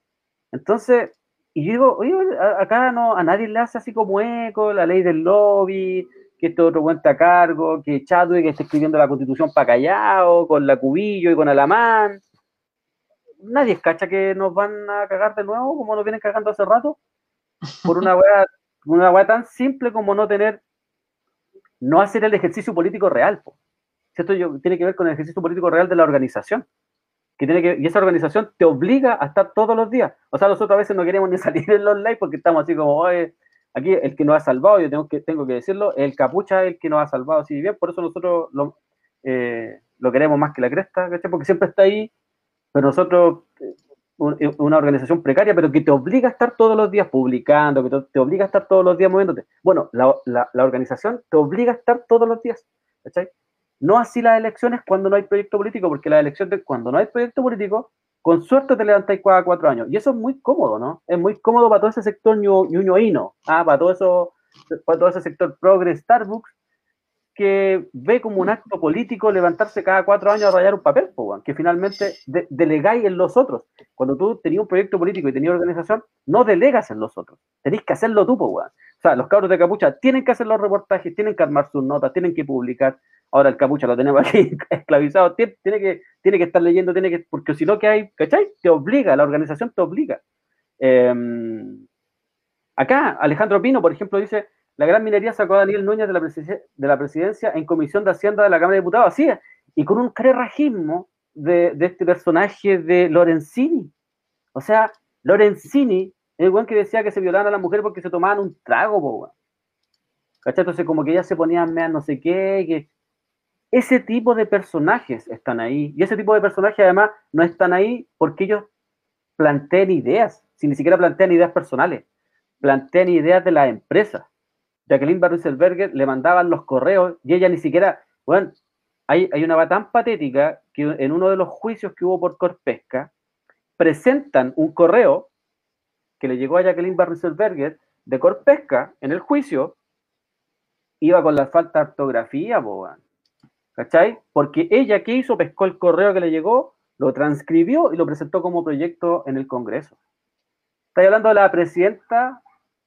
Entonces, y yo digo, oye, acá no, a nadie le hace así como eco la ley del lobby, que este otro cuenta a cargo, que Chadwick está escribiendo la Constitución para Callao, con la Cubillo y con Alamán. Nadie cacha que nos van a cagar de nuevo, como nos vienen cagando hace rato, por una weá tan simple como no hacer el ejercicio político real, po. Esto tiene que ver con el ejercicio político real de la organización. Y esa organización te obliga a estar todos los días. O sea, nosotros a veces no queremos ni salir en los live porque estamos así como, oye, aquí el que nos ha salvado, yo tengo que decirlo, el Capucha es el que nos ha salvado, así bien, por eso nosotros lo queremos más que la cresta, ¿cachai? Porque siempre está ahí, pero nosotros, una organización precaria, pero que te obliga a estar todos los días publicando, que te obliga a estar todos los días moviéndote. Bueno, la organización te obliga a estar todos los días, ¿cachai? No así las elecciones cuando no hay proyecto político, porque las elecciones cuando no hay proyecto político, con suerte te levantáis cada 4 años. Y eso es muy cómodo, ¿no? Es muy cómodo para todo ese sector ñuñoíno, para todo ese sector progres Starbucks, que ve como un acto político levantarse cada 4 años a rayar un papel, que finalmente delegáis en los otros. Cuando tú tenías un proyecto político y tenías organización, no delegas en los otros. Tenés que hacerlo tú, po. O sea, los cabros de Capucha tienen que hacer los reportajes, tienen que armar sus notas, tienen que publicar. Ahora el Capucha lo tenemos aquí esclavizado, tiene que estar leyendo, porque si no, ¿qué hay? ¿Cachai? Te obliga, la organización te obliga. Acá Alejandro Pino, por ejemplo, dice, la gran minería sacó a Daniel Núñez de la presidencia en comisión de Hacienda de la Cámara de Diputados. Así es, y con un crerajismo de este personaje de Lorenzini. O sea, Lorenzini, el buen que decía que se violaban a las mujeres porque se tomaban un trago, po. ¿Cachai? Entonces como que ellas se ponían meas no sé qué, Ese tipo de personajes están ahí. Y ese tipo de personajes, además, no están ahí porque ellos plantean ideas. Si ni siquiera plantean ideas personales. Plantean ideas de las empresas. Jacqueline Barruiser Berger le mandaban los correos y ella ni siquiera... Bueno, hay una va tan patética que en uno de los juicios que hubo por Corpesca, presentan un correo que le llegó a Jacqueline Barruiser Berger de Corpesca en el juicio. Iba con la falta de ortografía, ¿cachai? Porque ella, ¿qué hizo? Pescó el correo que le llegó, Lo transcribió y lo presentó como proyecto en el Congreso. Estáis hablando de la presidenta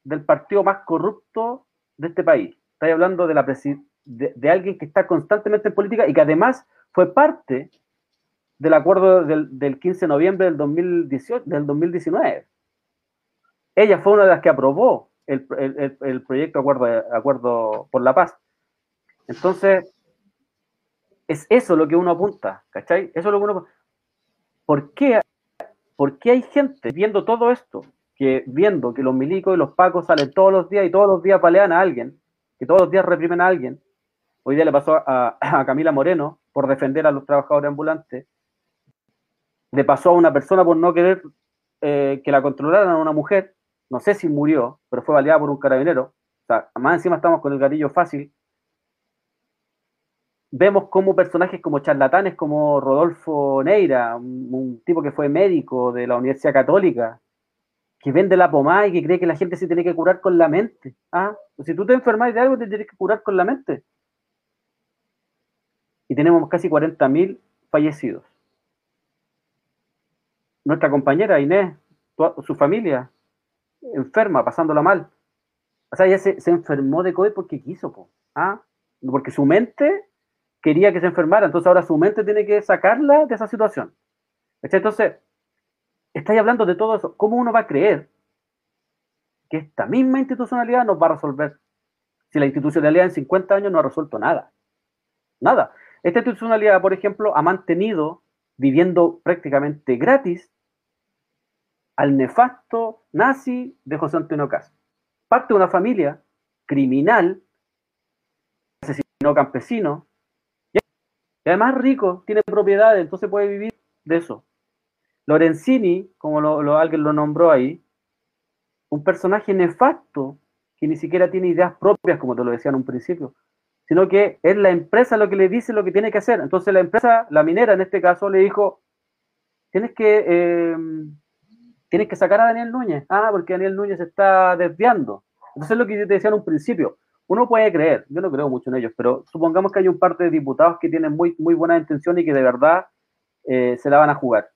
del partido más corrupto de este país. Estáis hablando de, alguien que está constantemente en política y que además fue parte del acuerdo del 15 de noviembre del 2019. Ella fue una de las que aprobó el proyecto acuerdo por la paz. Entonces, es eso lo que uno apunta, ¿cachai? Eso es lo que uno... ¿Por qué hay gente viendo todo esto? Que viendo que los milicos y los pacos salen todos los días y todos los días palean a alguien, que todos los días reprimen a alguien. Hoy día le pasó a Camila Moreno por defender a los trabajadores ambulantes. Le pasó a una persona por no querer que la controlaran, a una mujer. No sé si murió, pero fue baleada por un carabinero. O sea, más encima estamos con el gatillo fácil. Vemos como personajes como charlatanes, como Rodolfo Neira, un tipo que fue médico de la Universidad Católica, que vende la pomada y que cree que la gente se tiene que curar con la mente. Ah, pues si tú te enfermas de algo, te tienes que curar con la mente. Y tenemos casi 40.000 fallecidos. Nuestra compañera Inés, su familia, enferma, pasándola mal. O sea, ella se enfermó de COVID porque quiso, po. Ah, porque su mente quería que se enfermara, entonces ahora su mente tiene que sacarla de esa situación. Entonces, estáis hablando de todo eso. ¿Cómo uno va a creer que esta misma institucionalidad nos va a resolver? Si la institucionalidad en 50 años no ha resuelto nada. Nada. Esta institucionalidad, por ejemplo, ha mantenido viviendo prácticamente gratis al nefasto nazi de José Antonio Caz. Parte de una familia criminal, asesinó campesinos, y además rico, tiene propiedades, entonces puede vivir de eso. Lorenzini, como alguien lo nombró ahí, un personaje nefasto que ni siquiera tiene ideas propias, como te lo decía en un principio, sino que es la empresa lo que le dice lo que tiene que hacer. Entonces la empresa, la minera en este caso, le dijo, tienes que sacar a Daniel Núñez. Ah, porque Daniel Núñez se está desviando. Entonces lo que yo te decía en un principio. Uno puede creer, yo no creo mucho en ellos, pero supongamos que hay un par de diputados que tienen muy, muy buena intención y que de verdad se la van a jugar.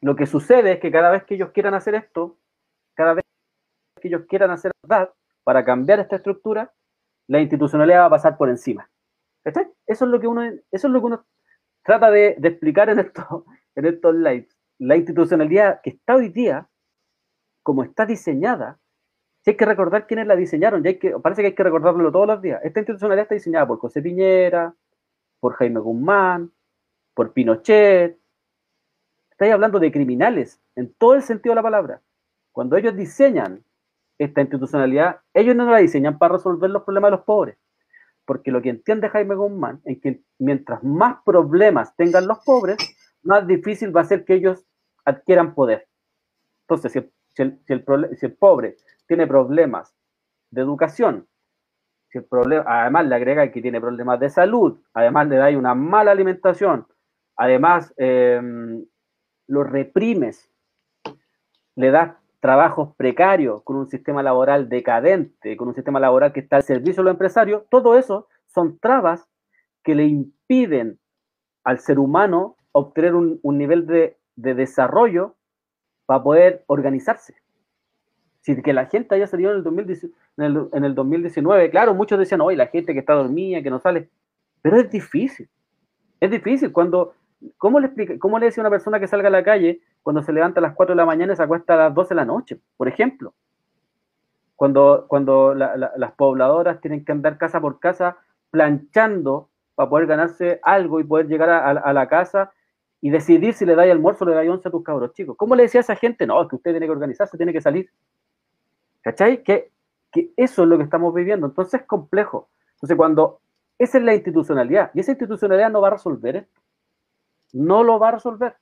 Lo que sucede es que cada vez que ellos quieran hacer esto, cada vez que ellos quieran hacer verdad para cambiar esta estructura, la institucionalidad va a pasar por encima. ¿Está? Eso es lo que uno trata de explicar en estos lives. La institucionalidad que está hoy día, como está diseñada, si hay que recordar quiénes la diseñaron, parece que hay que recordarlo todos los días. Esta institucionalidad está diseñada por José Piñera, por Jaime Guzmán, por Pinochet. Estáis hablando de criminales, en todo el sentido de la palabra. Cuando ellos diseñan esta institucionalidad, ellos no la diseñan para resolver los problemas de los pobres. Porque lo que entiende Jaime Guzmán es que mientras más problemas tengan los pobres, más difícil va a ser que ellos adquieran poder. Entonces, si el pobre tiene problemas de educación, además le agrega que tiene problemas de salud, además le da una mala alimentación, además lo reprimes, le das trabajos precarios con un sistema laboral decadente, con un sistema laboral que está al servicio de los empresarios, todo eso son trabas que le impiden al ser humano obtener un nivel de desarrollo para poder organizarse. Si que la gente haya salido en el 2019, claro, muchos decían, oye, la gente que está dormida, que no sale, pero es difícil. Es difícil cuando, ¿cómo le dice a una persona que salga a la calle cuando se levanta a las 4 de la mañana y se acuesta a las 12 de la noche, por ejemplo? Cuando las pobladoras tienen que andar casa por casa planchando para poder ganarse algo y poder llegar a la casa y decidir si le dais almuerzo o le dais once a tus cabros chicos. ¿Cómo le decía a esa gente? No, es que usted tiene que organizarse, tiene que salir. ¿Cachai? Que eso es lo que estamos viviendo. Entonces es complejo. Entonces cuando... Esa es la institucionalidad. Y esa institucionalidad no va a resolver esto. No lo va a resolver.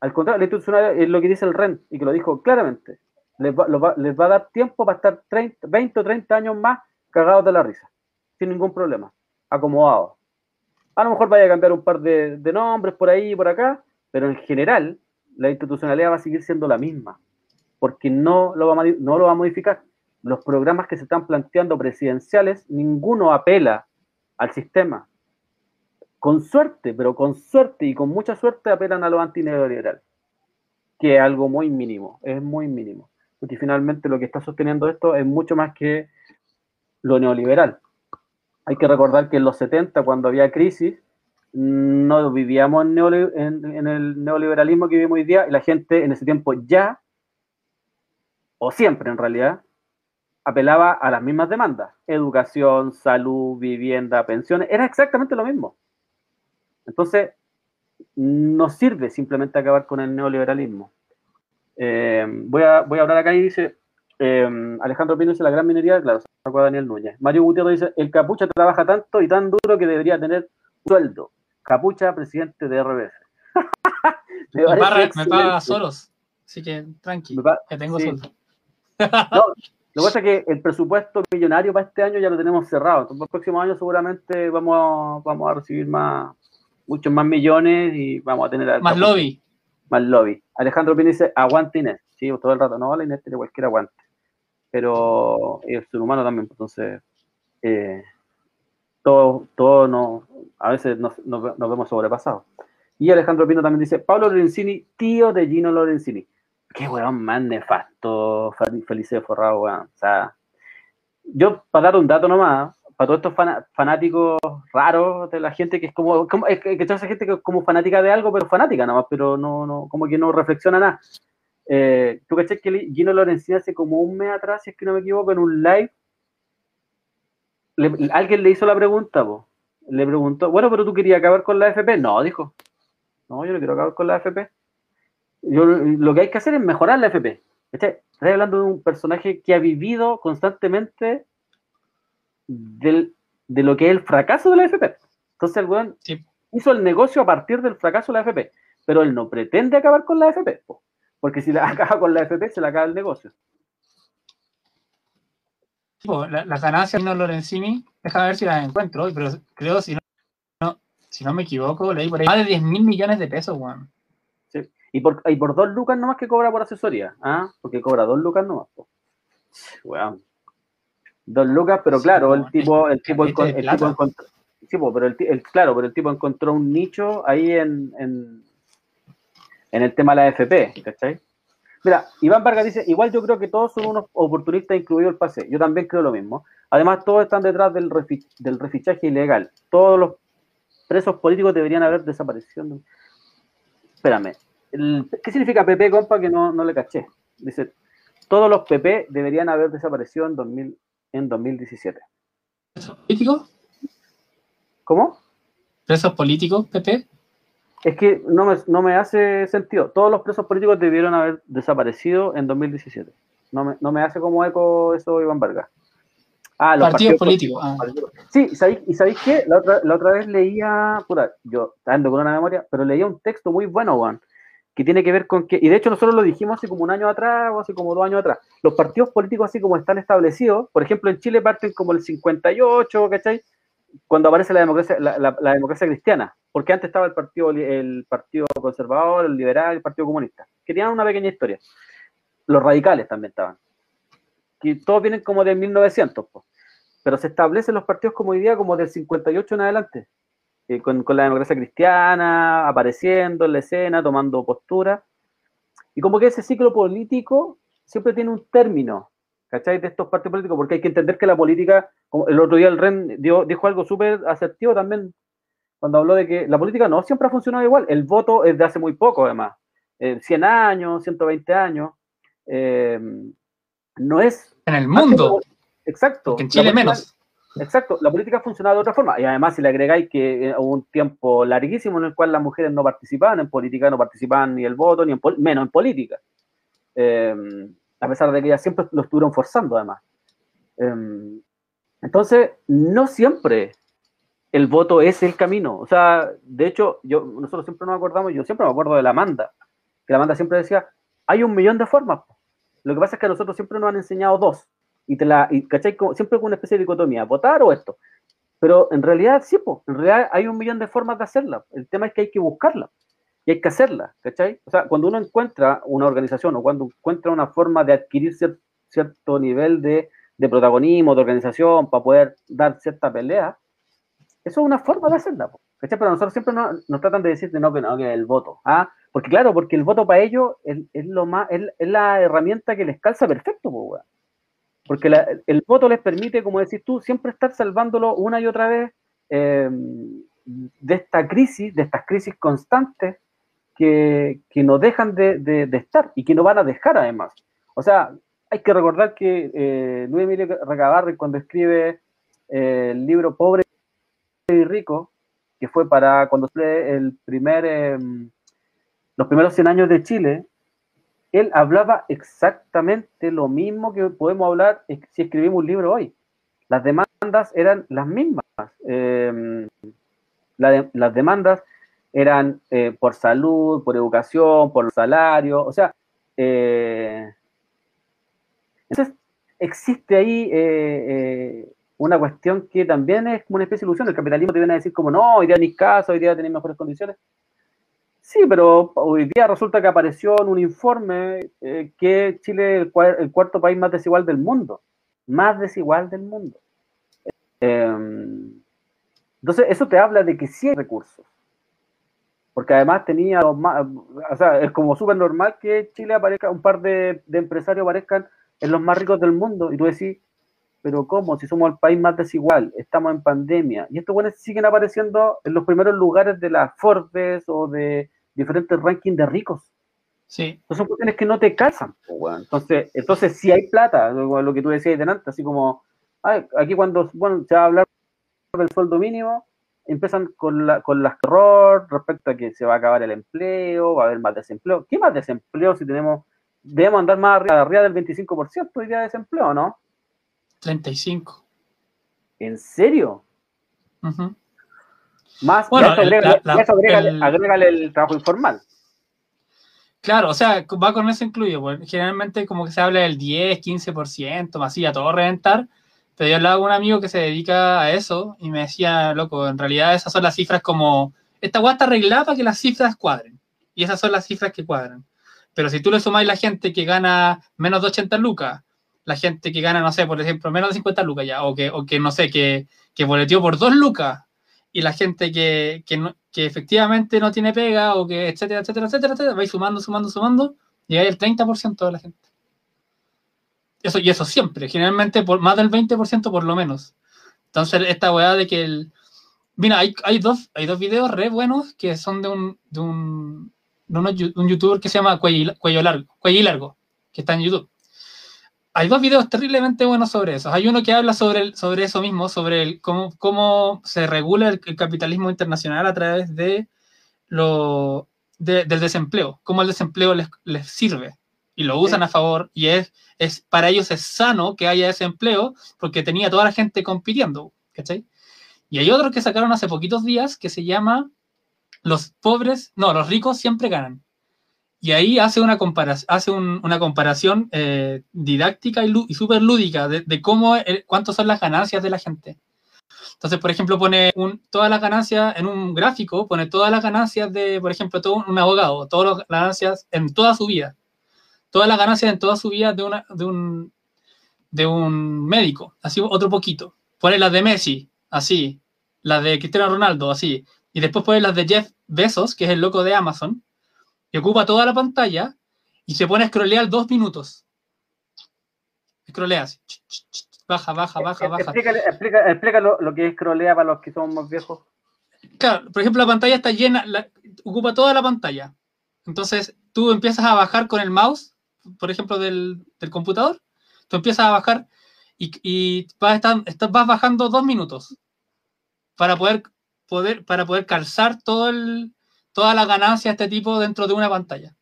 Al contrario, la institucionalidad es lo que dice el Ren, y que lo dijo claramente. Les va a dar tiempo para estar 20 o 30 años más cagados de la risa. Sin ningún problema. Acomodados. A lo mejor vaya a cambiar un par de nombres por ahí y por acá, pero en general la institucionalidad va a seguir siendo la misma, porque no lo va a modificar. Los programas que se están planteando presidenciales, ninguno apela al sistema. con suerte, pero con suerte y con mucha suerte apelan a lo antineoliberal, que es algo muy mínimo, es muy mínimo, porque finalmente lo que está sosteniendo esto es mucho más que lo neoliberal. Hay que recordar que en los 70, cuando había crisis, no vivíamos en el neoliberalismo que vivimos hoy día, y la gente en ese tiempo ya, o siempre en realidad, apelaba a las mismas demandas: educación, salud, vivienda, pensiones, era exactamente lo mismo. Entonces, no sirve simplemente acabar con el neoliberalismo. Voy a hablar acá y dice, Alejandro Pino dice, la gran minería, claro, se sacó a Daniel Núñez. Mario Gutiérrez dice, el Capucha trabaja tanto y tan duro que debería tener sueldo. Capucha, presidente de RBF. Me paga solos, así que tranqui, que tengo sueldo. No, lo que pasa es que el presupuesto millonario para este año ya lo tenemos cerrado. Entonces, para el próximo año seguramente vamos a recibir más, muchos más millones, y vamos a tener más Capucha. Lobby. Más lobby. Alejandro Pino dice, aguante Inés. Sí, todo el rato, no, la Inés tiene cualquier aguante. Pero es ser humano también, entonces a veces nos vemos sobrepasados. Y Alejandro Pino también dice, Pablo Lorenzini, tío de Gino Lorenzini. Qué weón más nefasto, Felice Forrado, weón. O sea, yo, para dar un dato nomás, para todos estos fanáticos raros de la gente que es como que toda esa gente que es como fanática de algo, pero fanática nomás, pero no como que no reflexiona nada. Tú cachai que Gino Lorenzini hace como un mes atrás, si es que no me equivoco, en un live, alguien le hizo la pregunta, po. Le preguntó, bueno, pero tú querías acabar con la AFP. No, dijo, no, yo no quiero acabar con la AFP. Lo que hay que hacer es mejorar la AFP. Estoy hablando de un personaje que ha vivido constantemente de lo que es el fracaso de la AFP. Entonces el weón hizo el negocio a partir del fracaso de la AFP, pero él no pretende acabar con la AFP, po. Porque si la acaba con la AFP, se la acaba el negocio. Las ganancias de Gino Lorenzini, déjame ver si las encuentro hoy, pero creo, si no me equivoco, leí por ahí, más de 10.000 millones de pesos, weón. Sí. Y por 2 lucas nomás que cobra por asesoría, ¿ah? Porque cobra 2 lucas nomás, weón. 2 lucas, pero claro, el tipo encontró un nicho ahí en el tema de la AFP, ¿cachai? Mira, Iván Vargas dice, igual yo creo que todos son unos oportunistas, incluido el PASE. Yo también creo lo mismo. Además, todos están detrás del refichaje ilegal. Todos los presos políticos deberían haber desaparecido. Espérame. ¿Qué significa PP, compa, que no le caché? Dice, todos los PP deberían haber desaparecido en 2017. ¿Presos políticos? ¿Cómo? ¿Presos políticos, PP? Es que no me hace sentido. Todos los presos políticos debieron haber desaparecido en 2017. No me hace como eco eso, Iván Vargas. Ah, los partidos políticos. Sí, ¿sabéis qué? La otra vez leía, pura, yo ando con una memoria, pero leía un texto muy bueno, Juan, que tiene que ver con que, y de hecho nosotros lo dijimos hace como un año atrás o hace como 2 años atrás, los partidos políticos así como están establecidos, por ejemplo en Chile parten como el 58, ¿cachai? Cuando aparece la democracia cristiana, porque antes estaba el partido conservador, el liberal, el partido comunista, que tenían una pequeña historia. Los radicales también estaban. Que todos vienen como de 1900, po. Pero se establecen los partidos como hoy día, como del 58 en adelante, con la democracia cristiana, apareciendo en la escena, tomando postura. Y como que ese ciclo político siempre tiene un término, ¿cachai? De estos partidos políticos, porque hay que entender que la política, como el otro día el Ren dijo algo súper asertivo también, cuando habló de que la política no siempre ha funcionado igual, el voto es de hace muy poco además, 100 años, 120 años, no es... En el mundo. Exacto. En Chile menos. Exacto, la política ha funcionado de otra forma, y además si le agregáis que hubo un tiempo larguísimo en el cual las mujeres no participaban en política, no participaban ni en el voto, ni en menos en política, a pesar de que ya siempre lo estuvieron forzando además. Entonces, no siempre el voto es el camino. O sea, de hecho, nosotros siempre nos acordamos, yo siempre me acuerdo de la Amanda, que la Amanda siempre decía, hay 1.000.000 de formas. Lo que pasa es que a nosotros siempre nos han enseñado 2. Y ¿cachai? Como, siempre con una especie de dicotomía, votar o esto. Pero en realidad, sí, po, en realidad hay 1.000.000 de formas de hacerla. El tema es que hay que buscarla. Y hay que hacerla, ¿cachai? O sea, cuando uno encuentra una organización o cuando encuentra una forma de adquirir cierto nivel de protagonismo, de organización, para poder dar cierta pelea, Eso es una forma de hacerla, ¿cachai? Pero nosotros siempre nos tratan de decir que el voto. Ah, porque claro, porque el voto para ellos es la herramienta que les calza perfecto, pues, porque el voto les permite, como decís tú, siempre estar salvándolo una y otra vez de esta crisis, de estas crisis constantes que no dejan de estar y que no van a dejar además. O sea, hay que recordar que Luis Emilio Recabarren, cuando escribe el libro Pobre y Rico, que fue para cuando fue los primeros 100 años de Chile, él hablaba exactamente lo mismo que podemos hablar si escribimos un libro hoy. Las demandas eran las mismas. Las demandas eran por salud, por educación, por salario. O sea, entonces existe ahí una cuestión que también es como una especie de ilusión. El capitalismo te viene a decir como, no, hoy día tenéis casa, hoy día tenéis mejores condiciones. Sí, pero hoy día resulta que apareció en un informe que Chile es el cuarto país más desigual del mundo. Más desigual del mundo. Entonces, eso te habla de que sí hay recursos. Porque además tenía los más... O sea, es como súper normal que Chile aparezca, un par de empresarios aparezcan en los más ricos del mundo. Y tú decís, pero ¿cómo? Si somos el país más desigual, estamos en pandemia. Y estos buenos siguen apareciendo en los primeros lugares de las Forbes o de... diferentes rankings de ricos. Sí. Entonces son cuestiones que no te calzan. Entonces sí hay plata, lo que tú decías delante, así como, ay, aquí cuando se va a hablar del sueldo mínimo, empiezan con las terror respecto a que se va a acabar el empleo, va a haber más desempleo. ¿Qué más desempleo si tenemos, debemos andar más arriba del 25% hoy día de desempleo, ¿no? 35. ¿En serio? Ajá. Más, bueno, y a eso agrégale el trabajo informal. Claro, o sea, va con eso incluido. Bueno, generalmente como que se habla del 10, 15%, más así, a todo reventar. Pero yo hablaba con un amigo que se dedica a eso y me decía, loco, en realidad esas son las cifras como... Esta guata arreglada para que las cifras cuadren. Y esas son las cifras que cuadran. Pero si tú le sumáis la gente que gana menos de 80 lucas, la gente que gana, no sé, por ejemplo, menos de 50 lucas ya, o que no sé, que boleteó por 2 lucas, y la gente que efectivamente no tiene pega, o que etcétera, etcétera, etcétera, etcétera, vais sumando, llegáis al 30% de la gente. Eso, y eso siempre, generalmente por más del 20% por lo menos. Entonces, esta weá de que el... Mira, hay dos videos re buenos que son de un youtuber que se llama Cuello Largo, que está en YouTube. Hay dos videos terriblemente buenos sobre eso. Hay uno que habla sobre eso mismo, sobre cómo se regula el capitalismo internacional a través del desempleo, cómo el desempleo les sirve y lo usan a favor, y para ellos es sano que haya desempleo porque tenía toda la gente compitiendo, ¿cachai? Y hay otro que sacaron hace poquitos días que se llama Los ricos siempre ganan. Y ahí hace una comparación didáctica y súper lúdica de cuántas son las ganancias de la gente. Entonces, por ejemplo, pone todas las ganancias en un gráfico, pone todas las ganancias de, por ejemplo, todo un abogado, todas las ganancias en toda su vida. Todas las ganancias en toda su vida de un médico, así otro poquito. Pone las de Messi, así, las de Cristiano Ronaldo, así. Y después pone las de Jeff Bezos, que es el loco de Amazon, y ocupa toda la pantalla y se pone a scrollear 2 minutos. Scrolleas. Baja. Explica lo que es scrollea para los que somos más viejos. Claro, por ejemplo, la pantalla está llena, ocupa toda la pantalla. Entonces, tú empiezas a bajar con el mouse, por ejemplo, del computador. Tú empiezas a bajar y vas bajando 2 minutos para poder calzar toda la ganancia de este tipo dentro de una pantalla.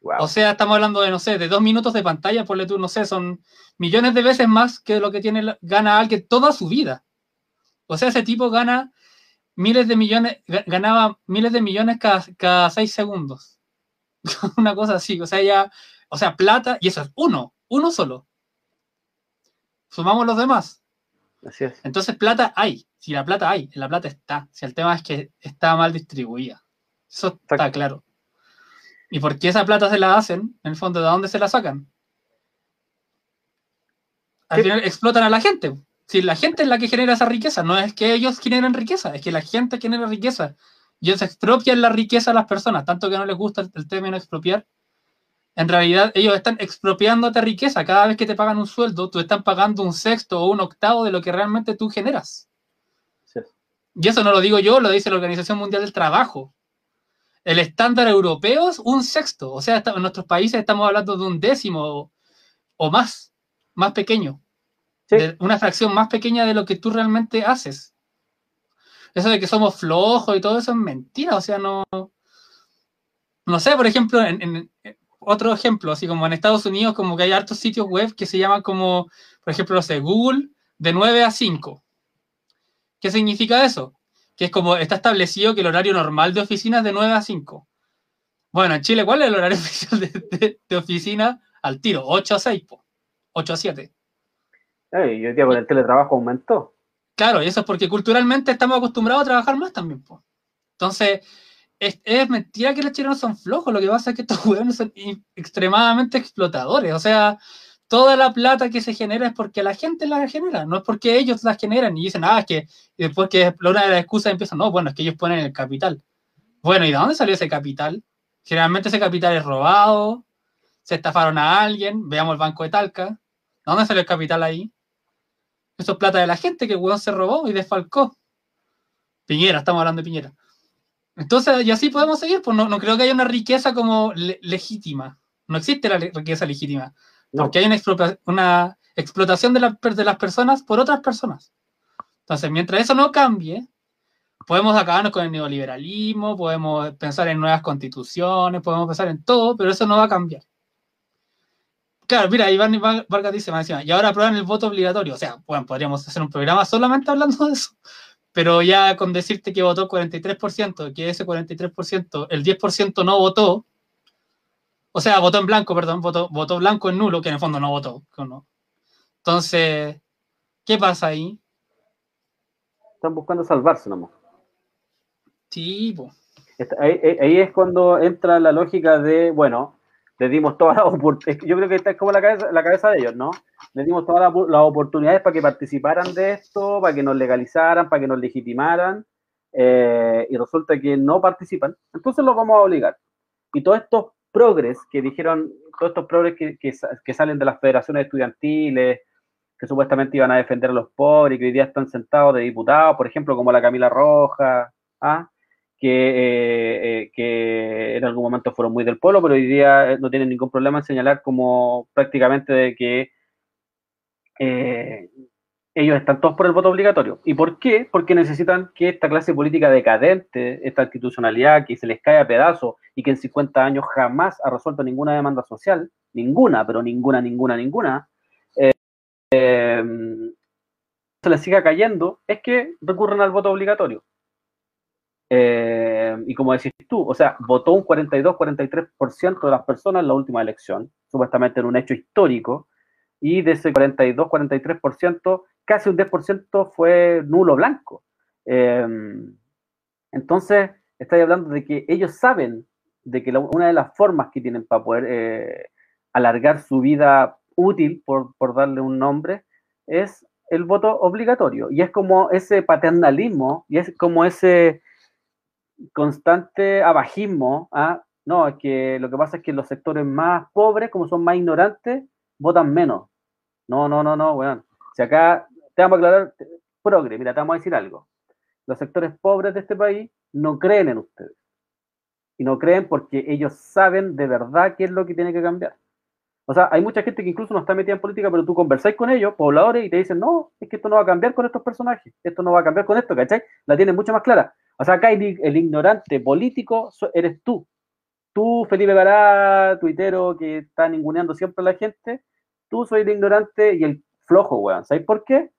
Wow. O sea, estamos hablando de, no sé, de 2 minutos de pantalla, ponle tú, no sé, son millones de veces más que lo que gana alguien toda su vida. O sea, ese tipo ganaba miles de millones cada 6 segundos. Una cosa así, o sea, plata, y eso es uno solo. Sumamos los demás. Así es. Entonces, plata hay, si la plata hay, la plata está. Si el tema es que está mal distribuida. Eso está claro. ¿Y por qué esa plata se la hacen? En el fondo, ¿de dónde se la sacan? Al final explotan a la gente. Si la gente es la que genera esa riqueza, no es que ellos generen riqueza, es que la gente genera riqueza. Y ellos expropian la riqueza a las personas, tanto que no les gusta el término expropiar. En realidad, ellos están expropiándote riqueza. Cada vez que te pagan un sueldo, tú estás pagando un sexto o un octavo de lo que realmente tú generas. Sí. Y eso no lo digo yo, lo dice la Organización Mundial del Trabajo. El estándar europeo es un sexto. O sea, en nuestros países estamos hablando de un décimo o más pequeño. Sí. Una fracción más pequeña de lo que tú realmente haces. Eso de que somos flojos y todo eso es mentira. O sea, no sé, por ejemplo, otro ejemplo, así como en Estados Unidos, como que hay hartos sitios web que se llaman como, por ejemplo, no sé, Google de 9 a 5. ¿Qué significa eso? Que es como, está establecido que el horario normal de oficina es de 9 a 5. Bueno, en Chile, ¿cuál es el horario oficial de oficina? Al tiro, 8 a 6, 8 a 7. Hey, yo diría que el teletrabajo aumentó. Claro, y eso es porque culturalmente estamos acostumbrados a trabajar más también, po. Entonces, es mentira que los chilenos son flojos. Lo que pasa es que estos huevones son extremadamente explotadores. O sea, toda la plata que se genera es porque la gente la genera, no es porque ellos la generan y dicen, ah, es que después que explora la excusa empiezan, no, bueno, es que ellos ponen el capital. Bueno, ¿y de dónde salió ese capital? Generalmente ese capital es robado, se estafaron a alguien, veamos el Banco de Talca. ¿De dónde salió el capital ahí? Eso es plata de la gente que el huevón se robó y desfalcó. Piñera, estamos hablando de Piñera. Entonces, y así podemos seguir, pues no creo que haya una riqueza como legítima. No existe la riqueza legítima. No. Porque hay una explotación de las personas por otras personas. Entonces, mientras eso no cambie, podemos acabarnos con el neoliberalismo, podemos pensar en nuevas constituciones, podemos pensar en todo, pero eso no va a cambiar. Claro, mira, Iván Vargas dice, y ahora aprueban el voto obligatorio. O sea, bueno, podríamos hacer un programa solamente hablando de eso. Pero ya con decirte que votó 43%, que ese 43%, el 10% no votó. O sea, votó en blanco, perdón, votó blanco en nulo, que en el fondo no votó. No. Entonces, ¿qué pasa ahí? Están buscando salvarse, nomás. Sí, pues. Ahí es cuando entra la lógica de, bueno... Les dimos todas las oportunidades, yo creo que esta es como la cabeza de ellos, ¿no? Les dimos todas las oportunidades para que participaran de esto, para que nos legalizaran, para que nos legitimaran, y resulta que no participan. Entonces los vamos a obligar. Y todos estos progres que dijeron, todos estos progres que salen de las federaciones estudiantiles, que supuestamente iban a defender a los pobres, y que hoy día están sentados de diputados, por ejemplo, como la Camila Roja, ¿ah? Que en algún momento fueron muy del pueblo, pero hoy día no tienen ningún problema en señalar como prácticamente de que ellos están todos por el voto obligatorio. ¿Y por qué? Porque necesitan que esta clase política decadente, esta institucionalidad que se les cae a pedazos y que en 50 años jamás ha resuelto ninguna demanda social, ninguna, pero ninguna, se les siga cayendo, es que recurren al voto obligatorio. Y como decís tú, o sea, votó un 42-43% de las personas en la última elección, supuestamente en un hecho histórico, y de ese 42-43%, casi un 10% fue nulo blanco. Entonces, estáis hablando de que ellos saben de que una de las formas que tienen para poder alargar su vida útil, por darle un nombre, es el voto obligatorio. Y es como ese paternalismo, y es como ese... constante abajismo, ¿ah? No, es que lo que pasa es que los sectores más pobres, como son más ignorantes, votan menos. No, weón. Si acá te vamos a aclarar, progre, mira, te vamos a decir algo. Los sectores pobres de este país no creen en ustedes. Y no creen porque ellos saben de verdad qué es lo que tiene que cambiar. O sea, hay mucha gente que incluso no está metida en política, pero tú conversáis con ellos, pobladores, y te dicen, no, es que esto no va a cambiar con estos personajes, esto no va a cambiar con esto, ¿cachai? La tienen mucho más clara. O sea, acá el ignorante político eres tú. Tú, Felipe Pará, tuitero, que está ninguneando siempre a la gente, tú soy el ignorante y el flojo, weón. ¿Sabes por qué?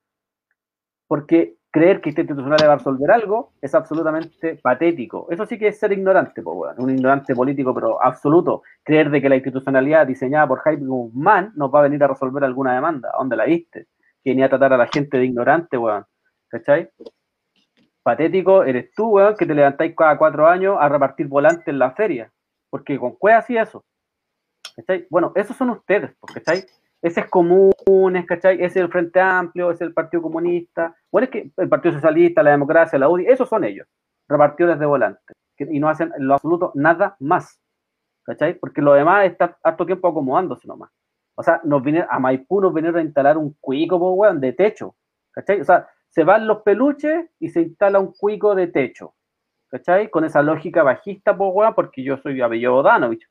Porque creer que esta institucionalidad va a resolver algo es absolutamente patético. Eso sí que es ser ignorante, pues, weón. Un ignorante político, pero absoluto. Creer de que la institucionalidad diseñada por Jaime Guzmán nos va a venir a resolver alguna demanda. ¿A dónde la viste? Que venía a tratar a la gente de ignorante, weón. ¿Cachai? Patético eres tú, weón, que te levantáis cada 4 años a repartir volantes en la feria. Porque con cueva hacía eso. ¿Cachai? Bueno, esos son ustedes, ¿cachai? Ese es Comunes, ¿cachai? Ese es el Frente Amplio, ese es el Partido Comunista. Bueno, es que el Partido Socialista, la Democracia, la UDI, esos son ellos, repartidores de volantes, y no hacen en lo absoluto nada más, ¿cachai? Porque lo demás está harto tiempo acomodándose nomás. O sea, nos vinieron, a Maipú nos vinieron a instalar un cuico, po, weón, de techo, ¿cachai? O sea, se van los peluches y se instala un cuico de techo, ¿cachai? Con esa lógica bajista, po, weón, porque yo soy Abello Danovich.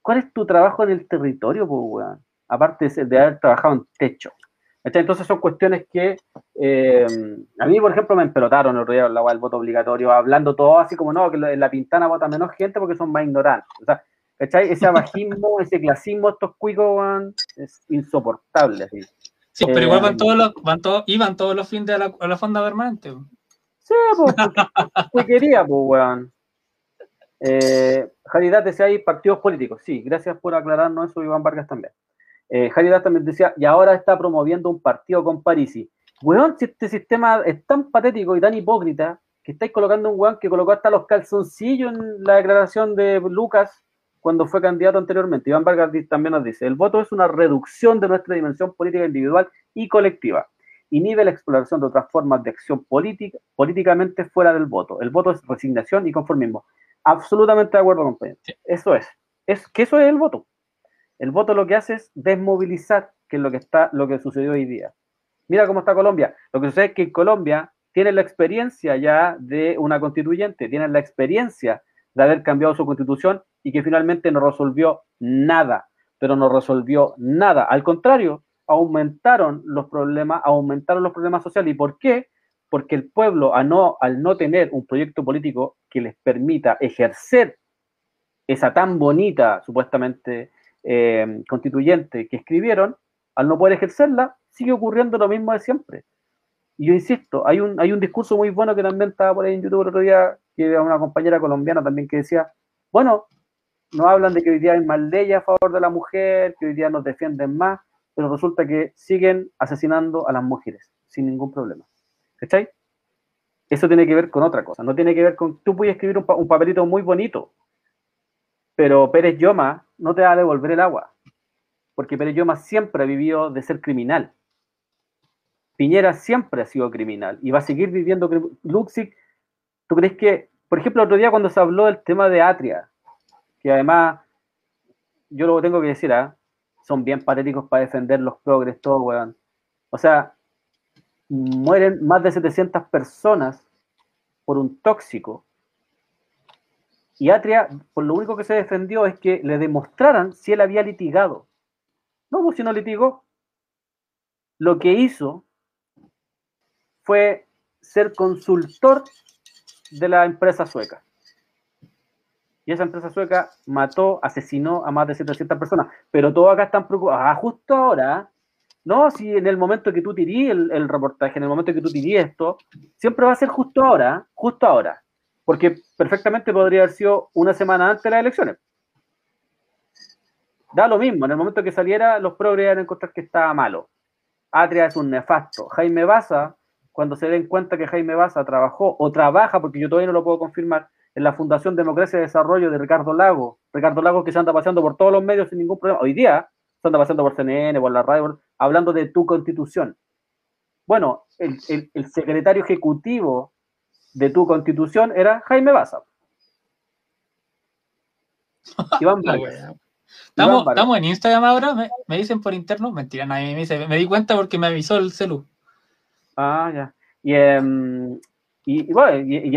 ¿Cuál es tu trabajo en el territorio, po, weón? Aparte de haber trabajado en techo, ¿cachai? Entonces son cuestiones que a mí, por ejemplo, me empelotaron el día del voto obligatorio, hablando todo así como, no, que en La Pintana vota menos gente porque son más ignorantes. O sea, ¿cachai? Ese abajismo, ese clasismo, estos cuicos, van, es insoportable. Así. Sí, pero igual iban todos los fines a la fonda permanente. Sí, pues, cuiquería, pues, weón. Jaridad decía ahí partidos políticos. Sí, gracias por aclararnos eso, Iván Vargas también. Jaridad también decía, y ahora está promoviendo un partido con Parisi. Weón, si este sistema es tan patético y tan hipócrita, que estáis colocando un weón que colocó hasta los calzoncillos en la declaración de Lucas, cuando fue candidato anteriormente. Iván Vargas también nos dice, el voto es una reducción de nuestra dimensión política individual y colectiva. Inhibe la exploración de otras formas de acción política, políticamente fuera del voto. El voto es resignación y conformismo. Absolutamente de acuerdo, compañero. Sí. Eso es. Eso es el voto. El voto lo que hace es desmovilizar, que es lo que sucedió hoy día. Mira cómo está Colombia. Lo que sucede es que en Colombia tienen la experiencia ya de una constituyente, tienen la experiencia de haber cambiado su constitución y que finalmente no resolvió nada, pero no resolvió nada. Al contrario, aumentaron los problemas sociales. ¿Y por qué? Porque el pueblo, al no tener un proyecto político que les permita ejercer esa tan bonita, supuestamente, constituyente que escribieron, al no poder ejercerla, sigue ocurriendo lo mismo de siempre. Y yo insisto, hay un discurso muy bueno que también estaba por ahí en YouTube el otro día, que era una compañera colombiana también que decía, bueno, nos hablan de que hoy día hay más leyes a favor de la mujer, que hoy día nos defienden más, pero resulta que siguen asesinando a las mujeres sin ningún problema. ¿Cachai? Eso tiene que ver con otra cosa. No tiene que ver con... Tú puedes escribir un papelito muy bonito, pero Pérez Yoma no te va a devolver el agua, porque Pérez Yoma siempre ha vivido de ser criminal. Piñera siempre ha sido criminal y va a seguir viviendo... Luxic, ¿tú crees que... Por ejemplo, el otro día cuando se habló del tema de Atria, que además, yo lo tengo que decir, son bien patéticos para defender los progres, todo, weón. O sea, mueren más de 700 personas por un tóxico. Y Atria, por lo único que se defendió es que le demostraran si él había litigado. No, pues si no litigó. Lo que hizo fue ser consultor de la empresa sueca. Y esa empresa sueca mató, asesinó a más de 700 personas. Pero todos acá están preocupados. Ah, justo ahora. No, si en el momento que tú tirí el reportaje, en el momento que tú tirí esto, siempre va a ser justo ahora. Justo ahora. Porque perfectamente podría haber sido una semana antes de las elecciones. Da lo mismo. En el momento que saliera, los progres iban a encontrar que estaba malo. Atria es un nefasto. Jaime Baza, cuando se den cuenta que Jaime Baza trabajó o trabaja, porque yo todavía no lo puedo confirmar, en la Fundación Democracia y Desarrollo de Ricardo Lago. Ricardo Lago que se anda paseando por todos los medios sin ningún problema. Hoy día se anda paseando por CNN, por la radio, hablando de tu constitución. Bueno, el secretario ejecutivo de tu constitución era Jaime Baza. Iván Vargas. Estamos en Instagram ahora, me dicen por interno, mentira, nadie me dice, me di cuenta porque me avisó el celu. Ah, ya. Y en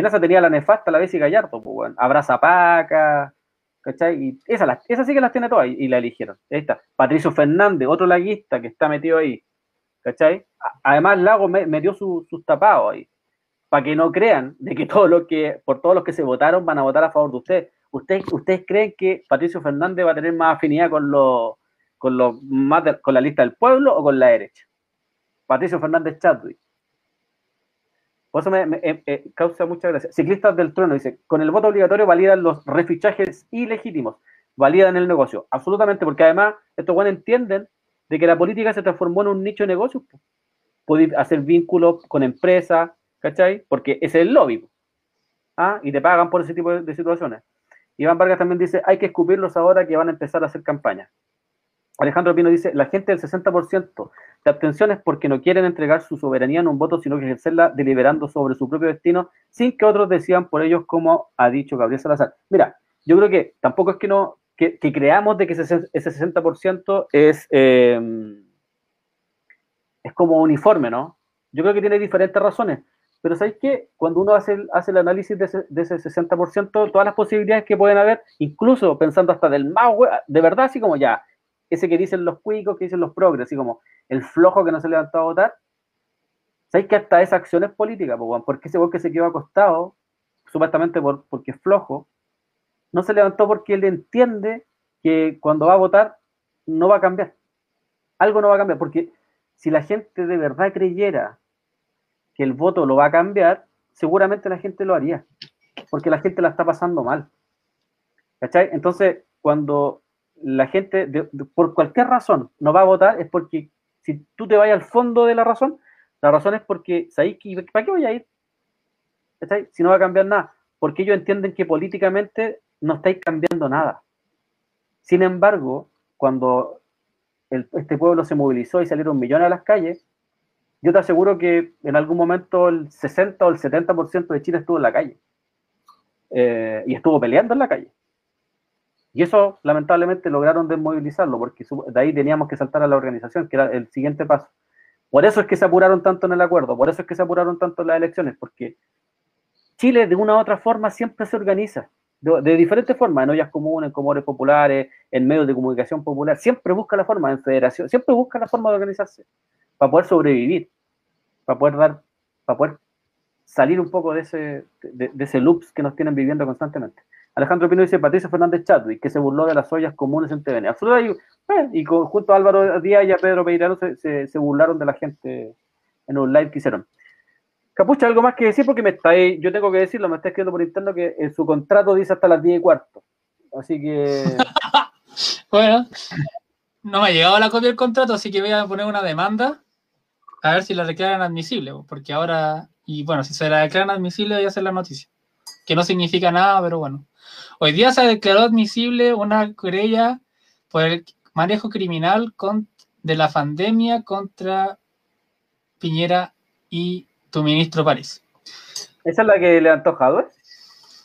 esa tenía la nefasta, la Bessie Gallardo, pues, bueno. Abraza Paca, ¿cachai? Y esas sí que las tiene todas y la eligieron. Ahí está. Patricio Fernández, otro laguista que está metido ahí, ¿cachai? Además, Lago metió sus tapados ahí, para que no crean de que todos los que se votaron van a votar a favor de ustedes. ¿Ustedes creen que Patricio Fernández va a tener más afinidad con la lista del pueblo o con la derecha? Patricio Fernández Chadwick. Por eso me causa mucha gracia. Ciclistas del Trueno dice, con el voto obligatorio validan los refichajes ilegítimos, validan el negocio. Absolutamente, porque además estos buenos entienden de que la política se transformó en un nicho de negocios. Podéis hacer vínculos con empresas, ¿cachai? Porque ese es el lobby. Y te pagan por ese tipo de situaciones. Iván Vargas también dice, hay que escupirlos ahora que van a empezar a hacer campaña. Alejandro Pino dice, la gente del 60% de abstención es porque no quieren entregar su soberanía en un voto, sino que ejercerla deliberando sobre su propio destino, sin que otros decidan por ellos, como ha dicho Gabriel Salazar. Mira, yo creo que tampoco es que no, que creamos de que ese 60% es como uniforme, ¿no? Yo creo que tiene diferentes razones, pero ¿sabes qué? Cuando uno hace el análisis de ese 60%, todas las posibilidades que pueden haber, incluso pensando hasta del más, de verdad, así como ya, ese que dicen los cuicos, que dicen los progres, así como el flojo que no se levantó a votar, ¿sabes que hasta esa acción es política? Porque ese que se quedó acostado, supuestamente porque es flojo, no se levantó porque él entiende que cuando va a votar no va a cambiar. Algo no va a cambiar, porque si la gente de verdad creyera que el voto lo va a cambiar, seguramente la gente lo haría, porque la gente la está pasando mal. ¿Cachai? Entonces, cuando la gente, por cualquier razón, no va a votar, es porque, si tú te vas al fondo de la razón es porque, ¿sabes qué? ¿Para qué voy a ir? ¿Cachai? Si no va a cambiar nada. Porque ellos entienden que políticamente no estáis cambiando nada. Sin embargo, cuando este pueblo se movilizó y salieron millones a las calles, yo te aseguro que en algún momento el 60 o el 70% de Chile estuvo en la calle. Y estuvo peleando en la calle. Y eso, lamentablemente, lograron desmovilizarlo, porque de ahí teníamos que saltar a la organización, que era el siguiente paso. Por eso es que se apuraron tanto en el acuerdo, por eso es que se apuraron tanto en las elecciones, porque Chile, de una u otra forma, siempre se organiza. De diferentes formas, en ollas comunes, en comores populares, en medios de comunicación popular, siempre busca la forma, en federación, siempre busca la forma de organizarse para poder sobrevivir, para poder salir un poco de ese loops que nos tienen viviendo constantemente. Alejandro Pino dice, Patricio Fernández Chadwick, que se burló de las ollas comunes en TVN. Absolutamente, y junto a Álvaro Díaz y a Pedro Peirano se burlaron de la gente en un live que hicieron. Capucha, algo más que decir, porque yo tengo que decirlo, me está escribiendo por interno que en su contrato dice hasta las 10:15. Así que... Bueno, no me ha llegado la copia del contrato, así que voy a poner una demanda a ver si la declaran admisible, porque ahora... Y bueno, si se la declaran admisible, voy a hacer la noticia, que no significa nada, pero bueno. Hoy día se declaró admisible una querella por el manejo criminal de la pandemia contra Piñera y... tu ministro París. ¿Esa es la que le antoja, güey?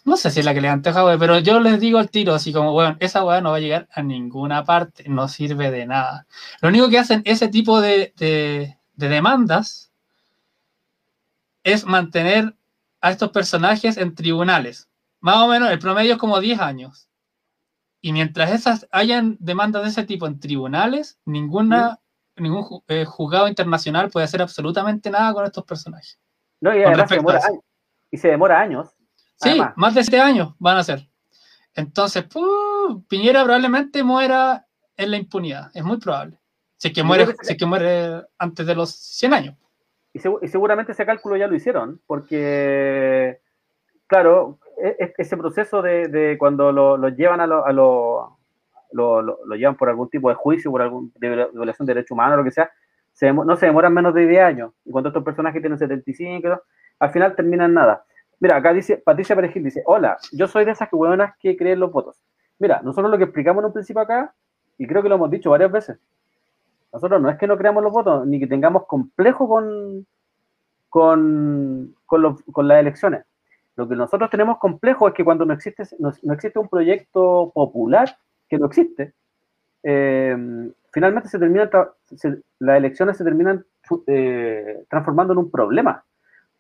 No sé si es la que le antoja, güey, pero yo les digo al tiro, así como, bueno, esa weá no va a llegar a ninguna parte, no sirve de nada. Lo único que hacen ese tipo de demandas es mantener a estos personajes en tribunales. Más o menos, el promedio es como 10 años. Y mientras hayan demandas de ese tipo en tribunales, ningún juzgado internacional puede hacer absolutamente nada con estos personajes. No, y además se demora años. Sí, además, más de 7 años van a ser. Entonces, Piñera probablemente muera en la impunidad. Es muy probable. Si es que muere antes de los 100 años. Y seguramente ese cálculo ya lo hicieron, porque, claro, ese proceso de cuando lo llevan lo llevan por algún tipo de juicio, por de violación de derechos humanos, lo que sea, se demoran menos de 10 años. Y cuando estos personajes tienen 75, ¿no? Al final terminan nada. Mira, acá dice, Patricia Perejil dice, hola, yo soy de esas hueonas que creen los votos. Mira, nosotros lo que explicamos en un principio acá, y creo que lo hemos dicho varias veces, nosotros no es que no creamos los votos, ni que tengamos complejo con las elecciones. Lo que nosotros tenemos complejo es que cuando no existe un proyecto popular, que no existe, finalmente las elecciones se terminan transformando en un problema,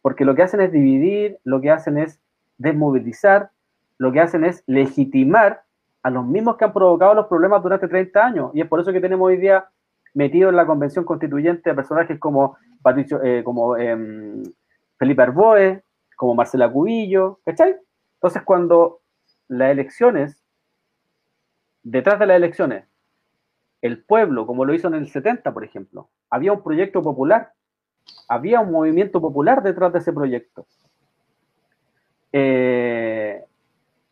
porque lo que hacen es dividir, lo que hacen es desmovilizar, lo que hacen es legitimar a los mismos que han provocado los problemas durante 30 años, y es por eso que tenemos hoy día metido en la convención constituyente a personajes como Felipe Arboe, como Marcela Cubillo, ¿cachai? Entonces, cuando detrás de las elecciones, el pueblo, como lo hizo en el 70, por ejemplo, había un proyecto popular, había un movimiento popular detrás de ese proyecto.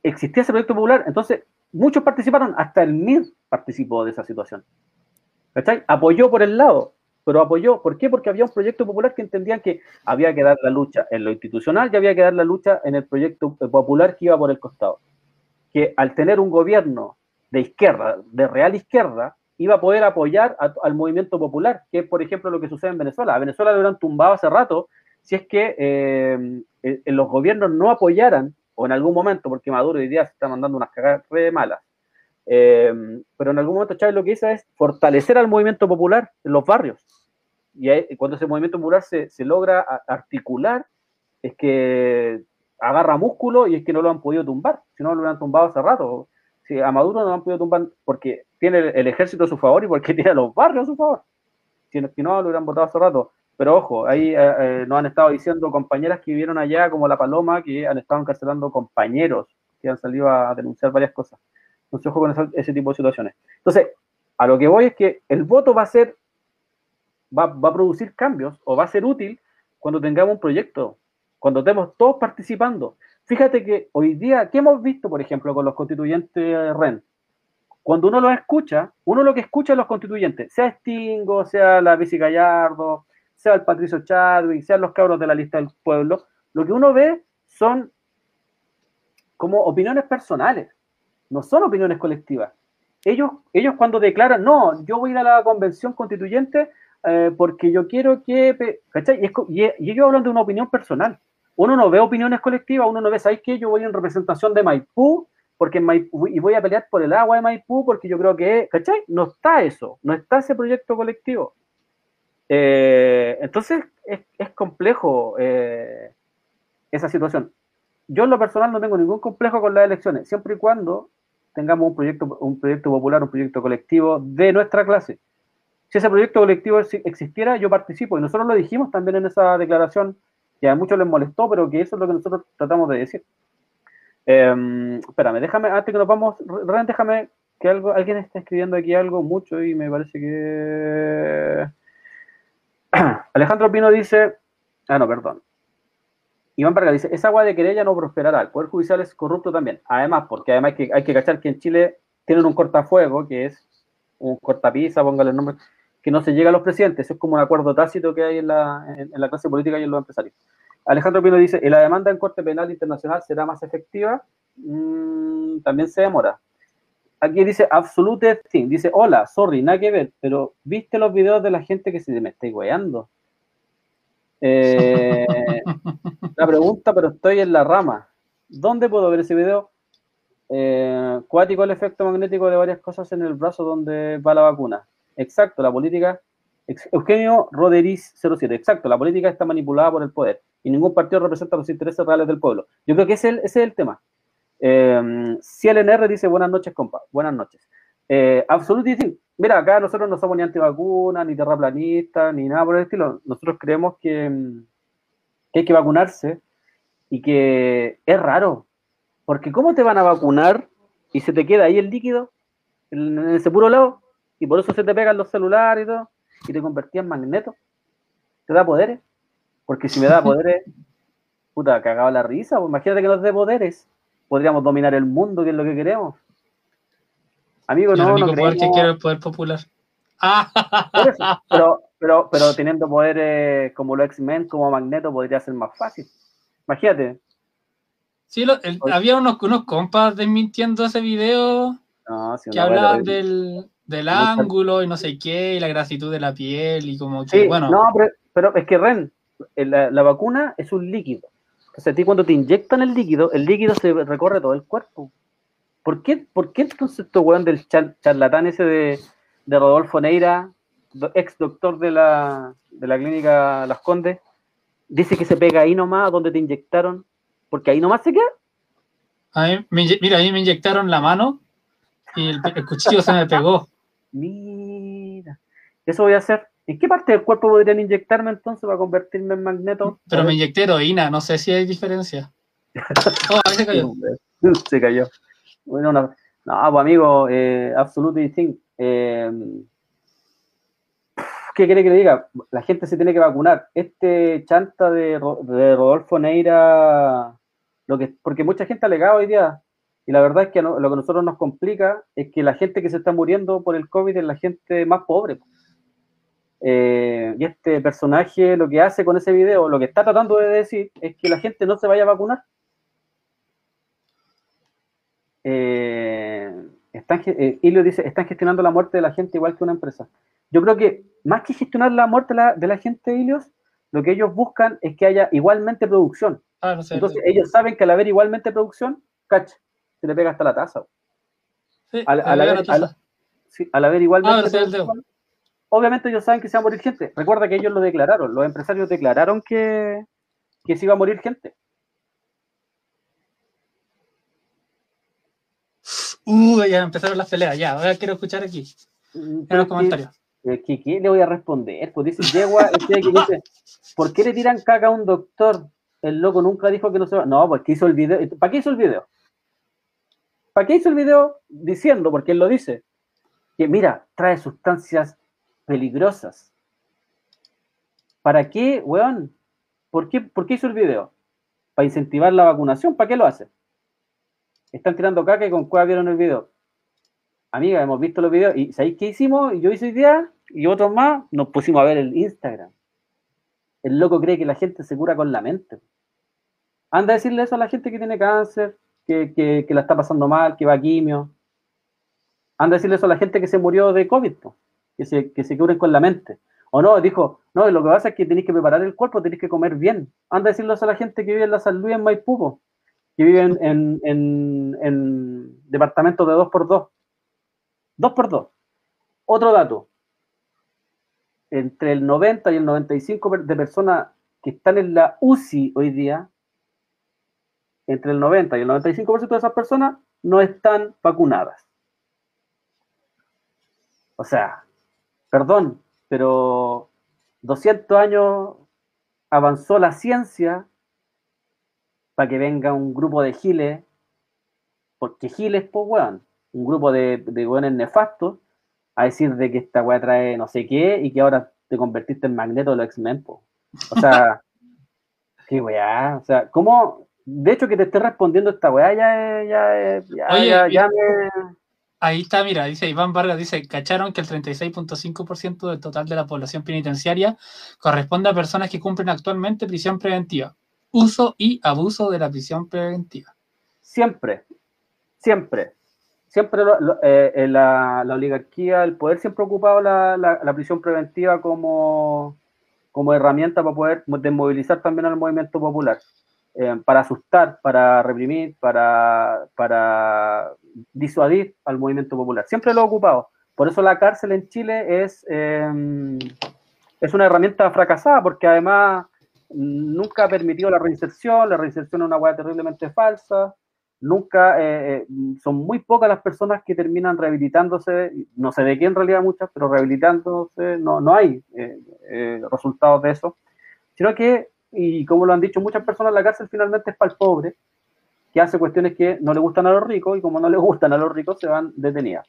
Existía ese proyecto popular, entonces muchos participaron, hasta el MIR participó de esa situación. ¿Cachai? Apoyó por el lado, pero apoyó, ¿por qué? Porque había un proyecto popular que entendían que había que dar la lucha en lo institucional y había que dar la lucha en el proyecto popular que iba por el costado. Que al tener un gobierno de izquierda, de real izquierda, iba a poder apoyar al movimiento popular, que es, por ejemplo, lo que sucede en Venezuela. A Venezuela lo hubieran tumbado hace rato si es que los gobiernos no apoyaran, o en algún momento, porque Maduro hoy día se está mandando unas cagadas re malas, pero en algún momento Chávez lo que hizo es fortalecer al movimiento popular en los barrios. Y ahí, cuando ese movimiento popular se logra articular, es que agarra músculo y es que no lo han podido tumbar, si no lo han tumbado hace rato. Si a Maduro no lo han podido tumbar porque tiene el ejército a su favor y porque tiene a los barrios a su favor, si no lo hubieran votado hace rato. Pero ojo, ahí nos han estado diciendo compañeras que vivieron allá, como la Paloma, que han estado encarcelando compañeros que han salido a denunciar varias cosas. Entonces, ojo con ese tipo de situaciones. Entonces, a lo que voy es que el voto va a producir cambios, o va a ser útil cuando tengamos un proyecto, cuando estemos todos participando. Fíjate que hoy día, ¿qué hemos visto, por ejemplo, con los constituyentes REN? Cuando uno los escucha, uno lo que escucha a los constituyentes, sea Stingo, sea la Bici Gallardo, sea el Patricio Chadwick, sean los cabros de la lista del pueblo, lo que uno ve son como opiniones personales, no son opiniones colectivas. Ellos cuando declaran, no, yo voy a ir a la convención constituyente porque yo quiero que... ¿Cachai? Y ellos hablan de una opinión personal. Uno no ve opiniones colectivas, uno no ve, ¿sabes qué? Yo voy en representación de Maipú, porque en Maipú, y voy a pelear por el agua de Maipú, porque yo creo que... ¿Cachai? No está eso, no está ese proyecto colectivo. Entonces es complejo esa situación. Yo en lo personal no tengo ningún complejo con las elecciones, siempre y cuando tengamos un proyecto popular, un proyecto colectivo de nuestra clase. Si ese proyecto colectivo existiera, yo participo, y nosotros lo dijimos también en esa declaración, que a muchos les molestó, pero que eso es lo que nosotros tratamos de decir. Espérame, déjame, antes que nos vamos, Ren, déjame que alguien está escribiendo aquí algo mucho y me parece que... Alejandro Pino dice, Iván Vargas dice, esa agua de querella no prosperará, el Poder Judicial es corrupto también. Además, porque además hay que cachar que en Chile tienen un cortafuego, que es un cortapisa, póngale el nombre, que no se llega a los presidentes. Eso es como un acuerdo tácito que hay en la clase política y en los empresarios. Alejandro Pino dice, ¿y la demanda en Corte Penal Internacional será más efectiva? También se demora. Aquí dice Absolute Thing, dice, hola, sorry, nada que ver, pero ¿viste los videos de la gente que se me está guayando? La pregunta, pero estoy en la rama. ¿Dónde puedo ver ese video? Cuático el efecto magnético de varias cosas en el brazo donde va la vacuna. Exacto, la política... Eugenio Roderiz 07, exacto, la política está manipulada por el poder y ningún partido representa los intereses reales del pueblo. Yo creo que ese es el tema. CLNR dice, buenas noches, compa, buenas noches. Absolutely Think, mira, acá nosotros no somos ni antivacunas, ni terraplanistas, ni nada por el estilo. Nosotros creemos que hay que vacunarse, y que es raro, porque ¿cómo te van a vacunar y se te queda ahí el líquido en ese puro lado? Y por eso se te pegan los celulares y todo, y te convertías en magneto. ¿Te da poderes? Porque si me da poderes, puta, cagaba la risa, pues. Imagínate que nos dé poderes. Podríamos dominar el mundo, que es lo que queremos. Amigo, no, el único poder que quiero es el poder popular. Eso, pero teniendo poderes como los X-Men, como Magneto, podría ser más fácil. Imagínate. Sí, había unos compas desmintiendo ese video, no, sí, que hablaban del ángulo y no sé qué, y la grasitud de la piel, y como que, sí, bueno. No, pero es que, Ren, la vacuna es un líquido. O sea, a ti cuando te inyectan el líquido se recorre todo el cuerpo. ¿Por qué entonces este weón del charlatán ese de Rodolfo Neira, ex doctor de la clínica Las Condes, dice que se pega ahí nomás donde te inyectaron? Porque ahí nomás se queda. A mí me inyectaron la mano y el cuchillo se me pegó. Mira, eso voy a hacer. ¿En qué parte del cuerpo podrían inyectarme entonces para convertirme en magneto? Pero me inyecté heroína, no sé si hay diferencia. Oh, ahí se cayó. Se cayó. Bueno, no, pues amigo, Absolutely Distinct. ¿Qué quiere que le diga? La gente se tiene que vacunar. Este chanta de Rodolfo Neira, porque mucha gente ha alegado hoy día, y la verdad es que lo que a nosotros nos complica es que la gente que se está muriendo por el COVID es la gente más pobre. Y este personaje lo que hace con ese video, lo que está tratando de decir es que la gente no se vaya a vacunar. Elio dice, están gestionando la muerte de la gente igual que una empresa. Yo creo que más que gestionar la muerte de la gente, Ilios, lo que ellos buscan es que haya igualmente producción. Ah, no sé, entonces no. Ellos saben que al haber igualmente producción, cacha, se le pega hasta la taza. Sí, al haber igualmente producción, obviamente ellos saben que se va a morir gente. Recuerda que ellos lo declararon, los empresarios declararon que se iba a morir gente. Ya empezaron las peleas, ya, ahora quiero escuchar aquí, en los comentarios. ¿Qué le voy a responder? Pues dice, yegua, dice, ¿por qué le tiran caca a un doctor? El loco nunca dijo que no se va. No, porque hizo el video. ¿Para qué hizo el video? ¿Para qué hizo el video diciendo, porque él lo dice, que mira, trae sustancias peligrosas? ¿Para qué, weón? ¿Por qué hizo el video? ¿Para incentivar la vacunación? ¿Para qué lo hace? Están tirando caca y con cuál vieron el video. Amiga, hemos visto los videos. ¿Y sabéis qué hicimos? Yo hice hoy día y otros más. Nos pusimos a ver el Instagram. El loco cree que la gente se cura con la mente. Anda a decirle eso a la gente que tiene cáncer, que la está pasando mal, que va a quimio. Anda a decirle eso a la gente que se murió de COVID, ¿no? que se curen con la mente. O no, dijo, no, lo que pasa es que tenéis que preparar el cuerpo, tenéis que comer bien. Anda a decirle eso a la gente que vive en la San Luis, en Maipú, que vive en departamentos de 2x2. 2x2. Otro dato. Entre el 90 y el 95 de personas que están en la UCI hoy día, entre el 90 y el 95% de esas personas no están vacunadas. O sea, perdón, pero 200 años avanzó la ciencia para que venga un grupo de giles, porque giles, pues, weón, un grupo de weones nefastos, a decir de que esta weá trae no sé qué y que ahora te convertiste en Magneto de los X-Men, po. O sea, qué weá, o sea, ¿cómo? De hecho, que te esté respondiendo esta weá ya me... Ahí está, mira, dice Iván Vargas, dice, cacharon que el 36.5% del total de la población penitenciaria corresponde a personas que cumplen actualmente prisión preventiva, uso y abuso de la prisión preventiva. Siempre la oligarquía, el poder siempre ha ocupado la prisión preventiva como herramienta para poder desmovilizar también al movimiento popular, para asustar, para reprimir, para disuadir al movimiento popular. Siempre lo ha ocupado. Por eso la cárcel en Chile es una herramienta fracasada, porque además nunca ha permitido la reinserción es una hueá terriblemente falsa. Son muy pocas las personas que terminan rehabilitándose, no sé de qué en realidad muchas, pero rehabilitándose no hay resultados de eso, sino que, y como lo han dicho muchas personas, la cárcel finalmente es para el pobre, que hace cuestiones que no le gustan a los ricos, y como no le gustan a los ricos se van detenidas.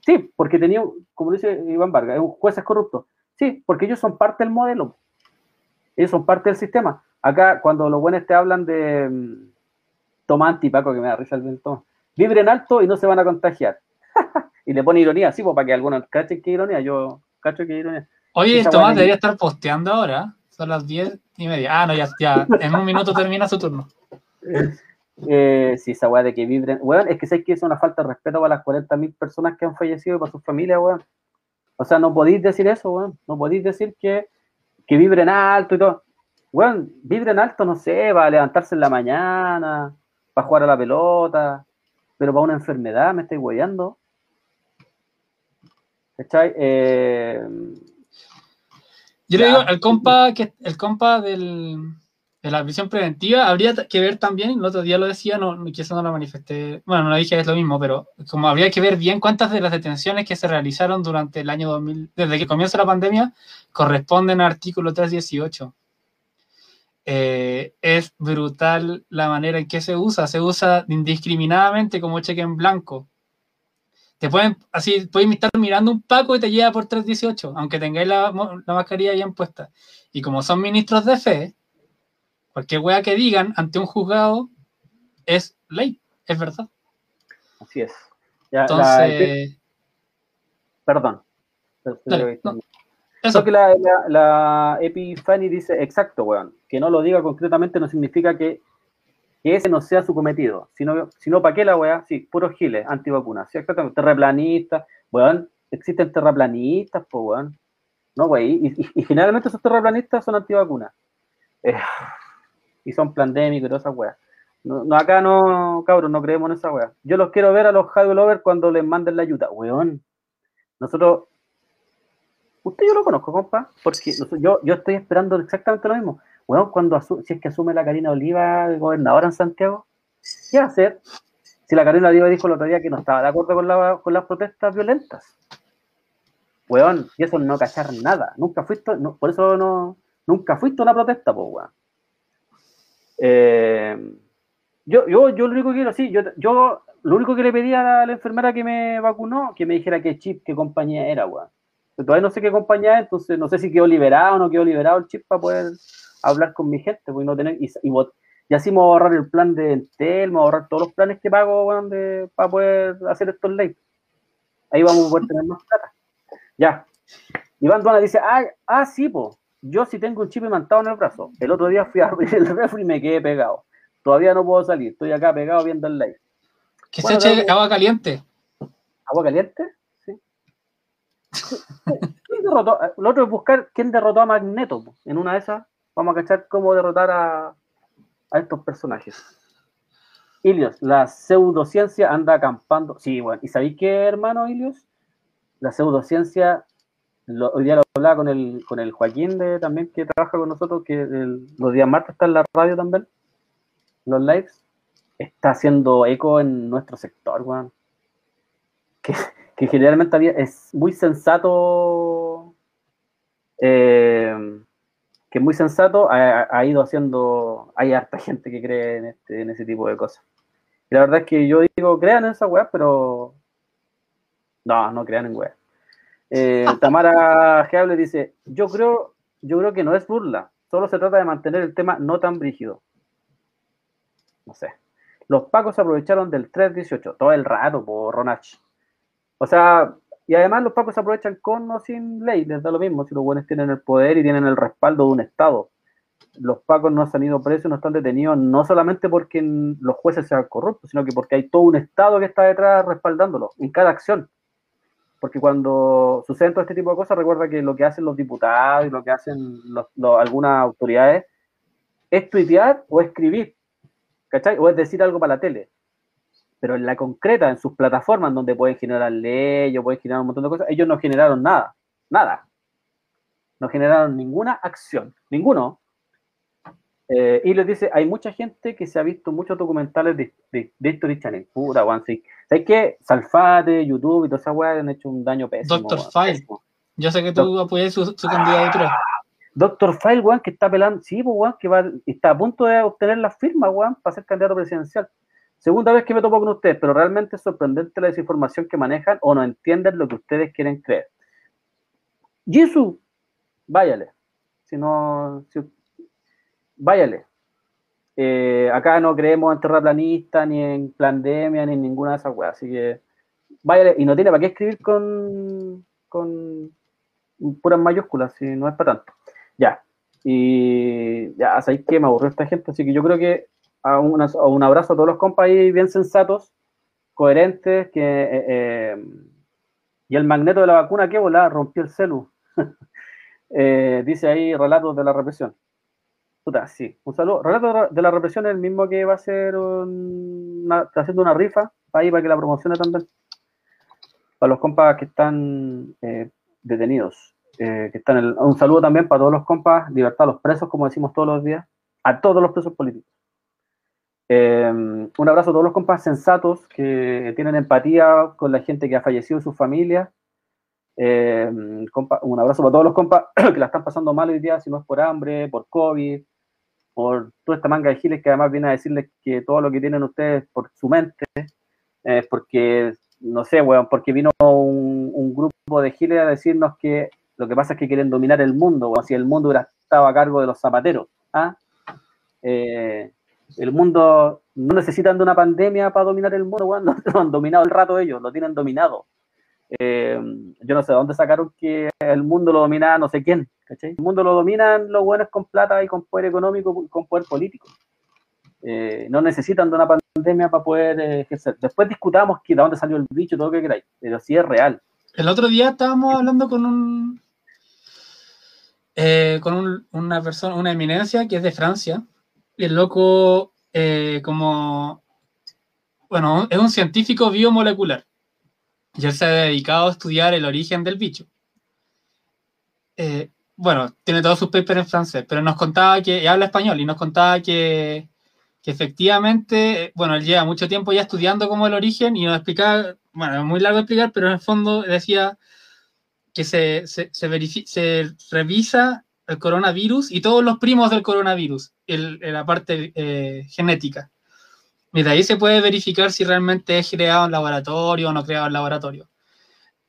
Sí, porque tenía, como dice Iván Vargas, jueces corruptos. Sí, porque ellos son parte del modelo, ellos son parte del sistema. Acá cuando los buenos te hablan de Toma antipaco, que me da risa el ventón. Vibren alto y no se van a contagiar. Y le pone ironía, sí, pues, para que algunos cachen qué ironía. Yo cacho qué ironía. Oye, Tomás debería estar posteando ahora. Son las 10:30. Ah, no, ya. En un minuto termina su turno. Sí, esa weá de que vibren. Weón, es que sé que es una falta de respeto para las 40.000 personas que han fallecido y para sus familias, weón. O sea, no podéis decir eso, weón. No podéis decir que vibren alto y todo. Weón, vibren alto, no sé, para levantarse en la mañana, para jugar a la pelota, pero para una enfermedad, me estáis guayando. ¿Cachai? Yo le digo al compa, que el compa de la prisión preventiva, habría que ver también, el otro día lo decía, quizás no lo manifesté, bueno, no lo dije, es lo mismo, pero como habría que ver bien cuántas de las detenciones que se realizaron durante el año 2000, desde que comienza la pandemia, corresponden al artículo 318. Es brutal la manera en que se usa indiscriminadamente como cheque en blanco. Te pueden, así, puedes estar mirando un paco y te lleva por 318, aunque tengáis la mascarilla bien puesta. Y como son ministros de fe, cualquier wea que digan ante un juzgado es ley, es verdad. Así es. Ya, entonces... Perdón. Dale, no. Eso que la Epifanny dice, exacto, weón, que no lo diga concretamente no significa que que ese no sea su cometido. Si no ¿para qué la weá? Sí, puros giles, antivacunas. Sí, exactamente, terraplanistas, weón, existen terraplanistas, pues weón. No, wey, y generalmente esos terraplanistas son antivacunas. Y son pandémicos y todas esas weas. No, acá no, cabros, no creemos en esa wea. Yo los quiero ver a los Javi Lover cuando les manden la ayuda. Weón, nosotros... Usted yo lo conozco, compa, porque yo estoy esperando exactamente lo mismo. Weón, si es que asume la Karina Oliva, gobernadora en Santiago, ¿qué va a hacer? Si la Karina Oliva dijo el otro día que no estaba de acuerdo con las protestas violentas. Weón, y eso no cachar nada. Nunca fuiste, no, por eso no... Nunca fuiste a una protesta, pues, weón. Yo lo único que quiero, sí, yo lo único que le pedí a la enfermera que me vacunó, que me dijera qué chip, qué compañía era, weón. Todavía no sé qué compañía es, entonces no sé si quedó liberado o no quedó liberado el chip para poder hablar con mi gente, pues, no tener, y así me voy a ahorrar el plan de Entel, me voy a ahorrar todos los planes que pago, weón, para poder hacer estos live. Ahí vamos a poder tener más plata. Ya. Iván Duana dice, sí, po. Yo sí tengo un chip imantado en el brazo. El otro día fui a abrir el refri y me quedé pegado. Todavía no puedo salir. Estoy acá pegado viendo el live. Que bueno, se eche agua caliente. ¿Agua caliente? Sí. ¿Quién derrotó? Lo otro es buscar quién derrotó a Magneto. En una de esas vamos a cachar cómo derrotar a estos personajes. Ilios, la pseudociencia anda acampando. Sí, bueno. ¿Y sabéis qué, hermano Ilios? La pseudociencia... Hoy día lo hablaba con el Joaquín también, que trabaja con nosotros, que los días martes está en la radio también, los lives, está haciendo eco en nuestro sector, weón. Que generalmente es muy sensato, ha ido haciendo, hay harta gente que cree en ese tipo de cosas. Y la verdad es que yo digo, crean en esa weá, pero no crean en weá. Tamara Geable dice, yo creo que no es burla, solo se trata de mantener el tema no tan brígido. No sé. Los pacos se aprovecharon del 318 todo el rato, por Ronach. O sea, y además los pacos se aprovechan con o sin ley, les da lo mismo si los buenos tienen el poder y tienen el respaldo de un Estado. Los pacos no se han ido presos, no están detenidos, no solamente porque los jueces sean corruptos, sino que porque hay todo un Estado que está detrás respaldándolos en cada acción. Porque cuando suceden todo este tipo de cosas, recuerda que lo que hacen los diputados y lo que hacen algunas autoridades es tuitear o escribir, ¿cachai? O es decir algo para la tele. Pero en la concreta, en sus plataformas, donde pueden generar leyes, pueden generar un montón de cosas, ellos no generaron nada, nada. No generaron ninguna acción, ninguno. Y les dice, hay mucha gente que se ha visto muchos documentales de History Channel, pura one sí. ¿Sabes qué? Salfate, YouTube y todas esas weas han hecho un daño pésimo. Doctor File, yo sé que tú apoyas su candidatura. Doctor File, weón, que está pelando, sí, weón, que está a punto de obtener la firma, weón, para ser candidato presidencial. Segunda vez que me topo con ustedes, pero realmente es sorprendente la desinformación que manejan o no entienden lo que ustedes quieren creer. Jesús, váyale, váyale. Acá no creemos en terraplanista, ni en pandemia, ni en ninguna de esas weas. Así que váyale. Y no tiene para qué escribir con puras mayúsculas, si no es para tanto. Ya. Y ya, ¿sabéis qué? Me aburrió esta gente. Así que yo creo que un abrazo a todos los compas ahí bien sensatos, coherentes. Y el Magneto de la vacuna, ¿qué volá? Rompió el celu. Dice ahí relatos de la represión. Sí, un saludo. Relato de la represión es el mismo que va a hacer está haciendo una rifa ahí para que la promocione también. Para los compas que están detenidos. Un saludo también para todos los compas, libertad a los presos, como decimos todos los días, a todos los presos políticos. Un abrazo a todos los compas sensatos que tienen empatía con la gente que ha fallecido y sus familias. Un abrazo para todos los compas que la están pasando mal hoy día, si no es por hambre, por COVID, por toda esta manga de giles que además viene a decirles que todo lo que tienen ustedes por su mente es porque, no sé, weón, porque vino un grupo de giles a decirnos que lo que pasa es que quieren dominar el mundo, weón, si el mundo hubiera estado a cargo de los zapateros. ¿Ah? El mundo, no necesitan de una pandemia para dominar el mundo, weón, lo han dominado el rato ellos, lo tienen dominado. Yo no sé dónde sacaron que el mundo lo domina no sé quién, ¿cachai? El mundo lo dominan los buenos con plata y con poder económico, con poder político. no necesitan de una pandemia para poder ejercer. Después discutamos de dónde salió el bicho, todo lo que queráis, pero sí es real. El otro día estábamos hablando con una persona, una eminencia que es de Francia, y el loco es un científico biomolecular, y él se ha dedicado a estudiar el origen del bicho. Tiene todos sus papers en francés, pero nos contaba que habla español, y nos contaba que efectivamente, él lleva mucho tiempo ya estudiando como el origen, y nos explicaba, es muy largo de explicar, pero en el fondo decía que se revisa el coronavirus y todos los primos del coronavirus, la parte genética. Y de ahí se puede verificar si realmente es creado en laboratorio o no creado en laboratorio.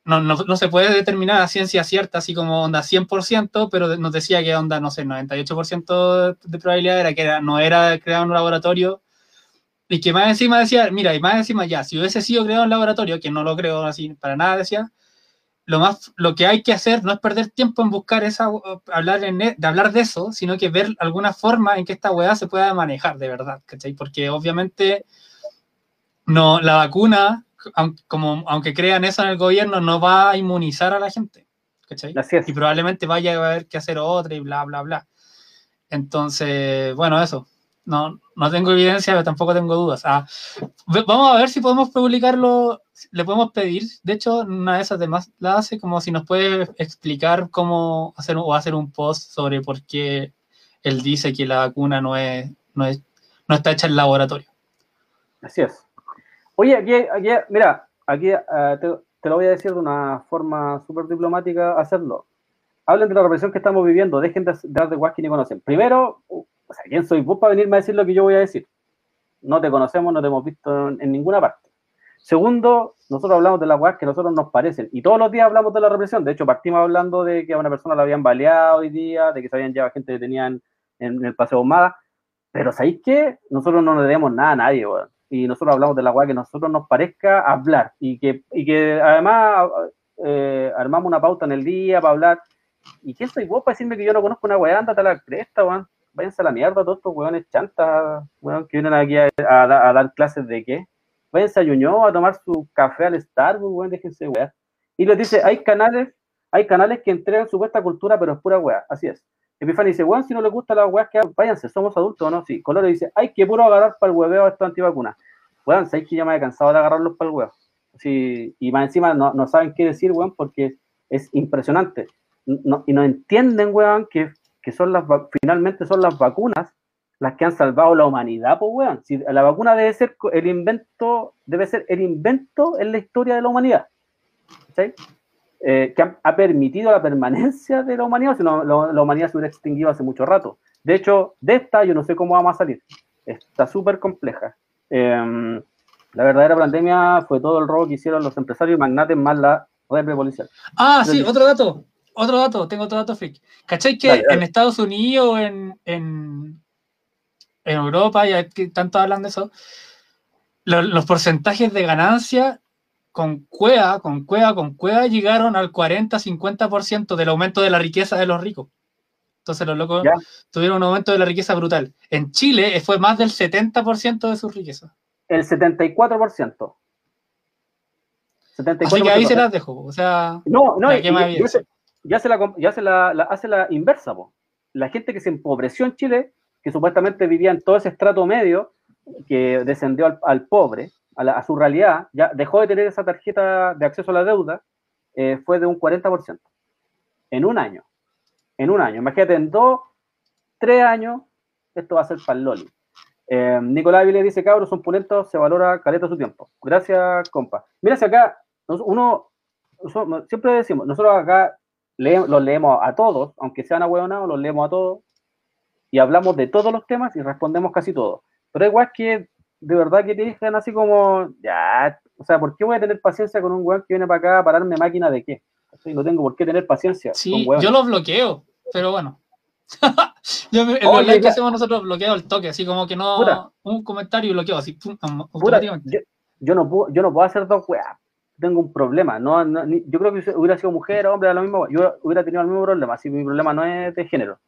No se puede determinar a ciencia cierta, así como onda 100%, pero nos decía que onda, 98% de probabilidad era que no era creado en un laboratorio. Y que más encima decía, si hubiese sido creado en laboratorio, que no lo creo así para nada, decía, lo que hay que hacer no es perder tiempo en buscar hablar de eso, sino que ver alguna forma en que esta weá se pueda manejar de verdad, ¿cachai? Porque obviamente no, la vacuna, aunque crean eso en el gobierno, no va a inmunizar a la gente, ¿cachai? Y probablemente vaya a haber que hacer otra y bla, bla, bla. Entonces, eso. No tengo evidencia, pero tampoco tengo dudas. Vamos a ver si podemos publicarlo, le podemos pedir, de hecho, una de esas demás la hace, como si nos puede explicar cómo hacer un post sobre por qué él dice que la vacuna no está hecha en laboratorio. Así es. Oye, te lo voy a decir de una forma súper diplomática, hacerlo. Hablen de la represión que estamos viviendo, dejen de dar de guas que ni conocen. Primero... ¿quién soy vos para venirme a decir lo que yo voy a decir? No te conocemos, no te hemos visto en ninguna parte. Segundo, nosotros hablamos de las cosas que a nosotros nos parecen. Y todos los días hablamos de la represión. De hecho, partimos hablando de que a una persona la habían baleado hoy día, de que se habían llevado gente que tenían en el Paseo Humada. Pero ¿sabéis qué? Nosotros no le debemos nada a nadie, güey. Y nosotros hablamos de las cosas que a nosotros nos parezca hablar. Y que además armamos una pauta en el día para hablar. ¿Y quién soy vos para decirme que yo no conozco una güey? Ándate a la cresta, güey. Váyanse a la mierda todos estos hueones chantas, hueón, que vienen aquí a dar clases de qué. Váyanse a Ñuñoa a tomar su café al Starbucks, hueón, déjense huear. Y les dice, hay canales que entregan supuesta cultura, pero es pura hueá, así es. Epifani dice, hueón, si no les gusta las hueas que hagan, váyanse, somos adultos o no, sí. Coloro dice, hay que puro agarrar para el hueveo a estos antivacunas. Hueón, sabéis que ya me he cansado de agarrarlos para el huevo. Sí, y más encima no saben qué decir, hueón, porque es impresionante. Y no entienden, hueón, que finalmente son las vacunas las que han salvado la humanidad, pues weón. Si la vacuna debe ser el invento en la historia de la humanidad, ¿sí? Que ha permitido la permanencia de la humanidad, si no la humanidad se hubiera extinguido hace mucho rato. De hecho, de esta yo no sé cómo vamos a salir, está súper compleja. La verdadera pandemia fue todo el robo que hicieron los empresarios y magnates más la red policial. Sí, tengo otro dato freak. ¿Cachai que dale. En Estados Unidos, en Europa, ya que tanto hablan de eso, los porcentajes de ganancia con cueva llegaron al 40-50% del aumento de la riqueza de los ricos? Entonces los locos ¿ya? tuvieron un aumento de la riqueza brutal. En Chile fue más del 70% de sus riquezas. El 74%. 74%. Así que ahí se las dejo, o sea... hace la inversa, po. La gente que se empobreció en Chile, que supuestamente vivía en todo ese estrato medio, que descendió al pobre, a su realidad, ya dejó de tener esa tarjeta de acceso a la deuda, fue de un 40%. En un año. Imagínate, en 2, 3 años, esto va a ser para el Loli. Nicolás Viles dice, cabros, son pulentos, se valora caleta su tiempo. Gracias, compa. Mira, si acá, siempre decimos, nosotros acá los leemos a todos, aunque sean ahueonados, los leemos a todos, y hablamos de todos los temas y respondemos casi todos. Pero igual que, de verdad que te dicen así como, ya, o sea, ¿por qué voy a tener paciencia con un hueón que viene para acá a pararme máquina de qué? Así, no tengo por qué tener paciencia. Sí, yo lo bloqueo, pero bueno. Nosotros bloqueo el toque, así como que no, pura, un comentario y bloqueo, así, pum, automáticamente. Yo no puedo hacer dos weas. Tengo un problema, yo creo que hubiera sido mujer o hombre, lo mismo, yo hubiera tenido el mismo problema, así que mi problema no es de género.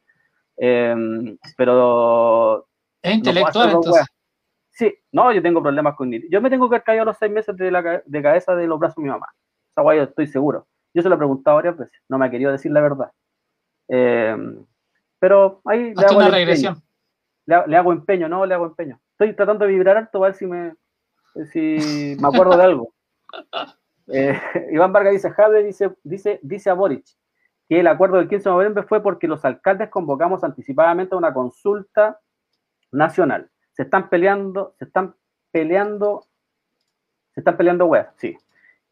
Pero Es intelectual, no entonces. Sí, no, yo tengo problemas cognitivos. Yo me tengo que haber caído a los 6 meses de cabeza de los brazos de mi mamá. Esa guay, yo estoy seguro. Yo se lo he preguntado varias veces. No me ha querido decir la verdad. Pero ahí le hago una regresión. Le hago empeño. Estoy tratando de vibrar alto, a ver si me acuerdo de algo. Iván Vargas dice, Jade dice a Boric que el acuerdo del 15 de noviembre fue porque los alcaldes convocamos anticipadamente a una consulta nacional. Se están peleando weas, sí.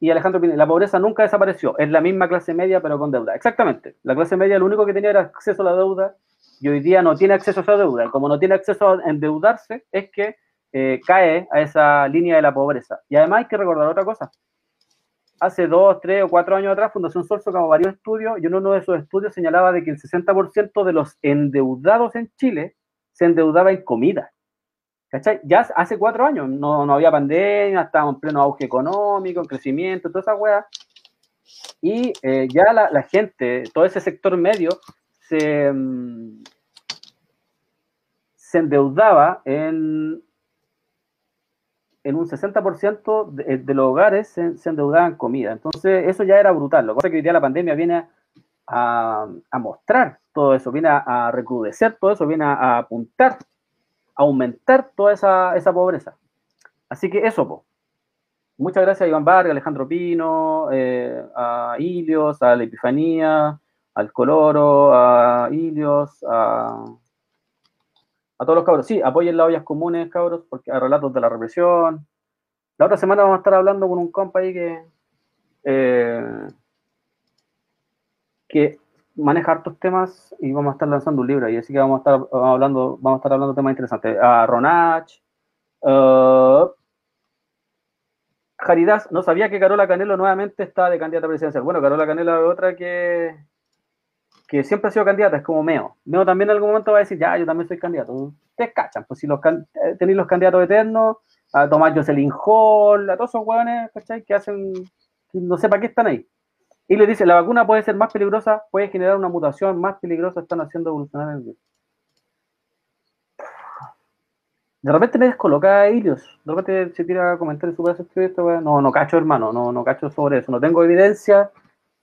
Y Alejandro Pineda, la pobreza nunca desapareció, es la misma clase media pero con deuda. Exactamente, la clase media lo único que tenía era acceso a la deuda y hoy día no tiene acceso a esa deuda. Como no tiene acceso a endeudarse es que cae a esa línea de la pobreza. Y además hay que recordar otra cosa. Hace 2, 3 o 4 años atrás, Fundación Sol sacó varios estudios y en uno de esos estudios señalaba de que el 60% de los endeudados en Chile se endeudaba en comida. ¿Cachai? Ya hace 4 años, no había pandemia, estábamos en pleno auge económico, en crecimiento, toda esa weá. Y ya la gente, todo ese sector medio, se endeudaba en un 60% de los hogares se endeudaban en comida. Entonces, eso ya era brutal. Lo que pasa es que hoy día la pandemia viene a mostrar todo eso, viene a recrudecer todo eso, viene a apuntar, aumentar toda esa pobreza. Así que eso, po. Muchas gracias a Iván Vargas, Alejandro Pino, a Ilios, a la Epifanía, al Coloro, a Ilios, a todos los cabros. Sí, apoyen las ollas comunes, cabros, porque hay relatos de la represión. La otra semana vamos a estar hablando con un compa ahí que maneja hartos temas y vamos a estar lanzando un libro ahí, así que vamos a estar hablando temas interesantes. A Ronach, Jaridas, no sabía que Carola Canelo nuevamente está de candidata presidencial. Bueno, Carola Canelo es otra que siempre ha sido candidata, es como Meo. Meo también en algún momento va a decir, ya, yo también soy candidato. Ustedes cachan, pues si tenéis los candidatos eternos, a Tomás Jocelyn Hall, a todos esos hueones, ¿cachai? Que hacen, no sé para qué están ahí. Y le dice, la vacuna puede ser más peligrosa, puede generar una mutación más peligrosa, están haciendo evolucionar el virus. De repente me descoloca Ilios, de repente se tira a comentar súper suscrito, no cacho, hermano, no cacho sobre eso, no tengo evidencia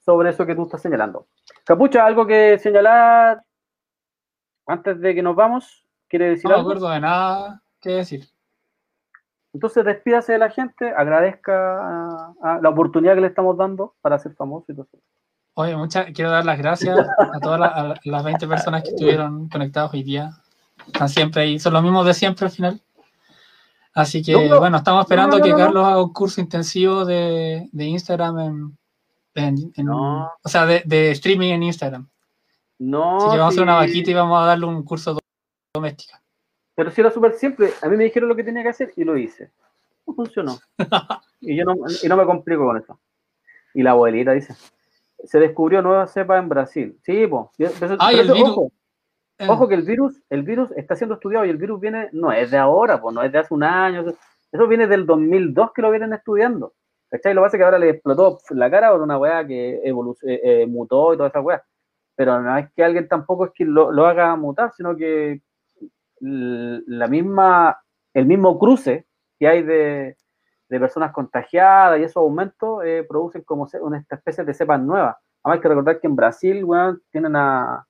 sobre eso que tú estás señalando. Capucha, ¿algo que señalar antes de que nos vamos? ¿Quiere decir algo? No me acuerdo de nada que decir. Entonces despídase de la gente, agradezca a la oportunidad que le estamos dando para ser famoso y todo eso. Oye, quiero dar las gracias a todas las 20 personas que estuvieron conectadas hoy día. Están siempre ahí, son los mismos de siempre al final. Así que, bueno, estamos esperando que Carlos haga un curso intensivo de Instagram, o sea, de streaming en Instagram. No. Así que vamos a hacer una vaquita y vamos a darle un curso doméstico. Pero si era súper simple, a mí me dijeron lo que tenía que hacer y lo hice. No funcionó. Y no me complico con eso. Y la abuelita dice, se descubrió nueva cepa en Brasil. Sí, po. Ojo que el virus está siendo estudiado y el virus viene, no es de ahora, po, no es de hace un año. Eso viene del 2002 que lo vienen estudiando. ¿Cachai? Lo que pasa es que ahora le explotó la cara por una weá que mutó y toda esa weá. Pero no es que alguien tampoco es que lo haga mutar, sino que el mismo cruce que hay de personas contagiadas y esos aumentos producen como una especie de cepas nuevas. Además hay que recordar que en Brasil, weón, tienen a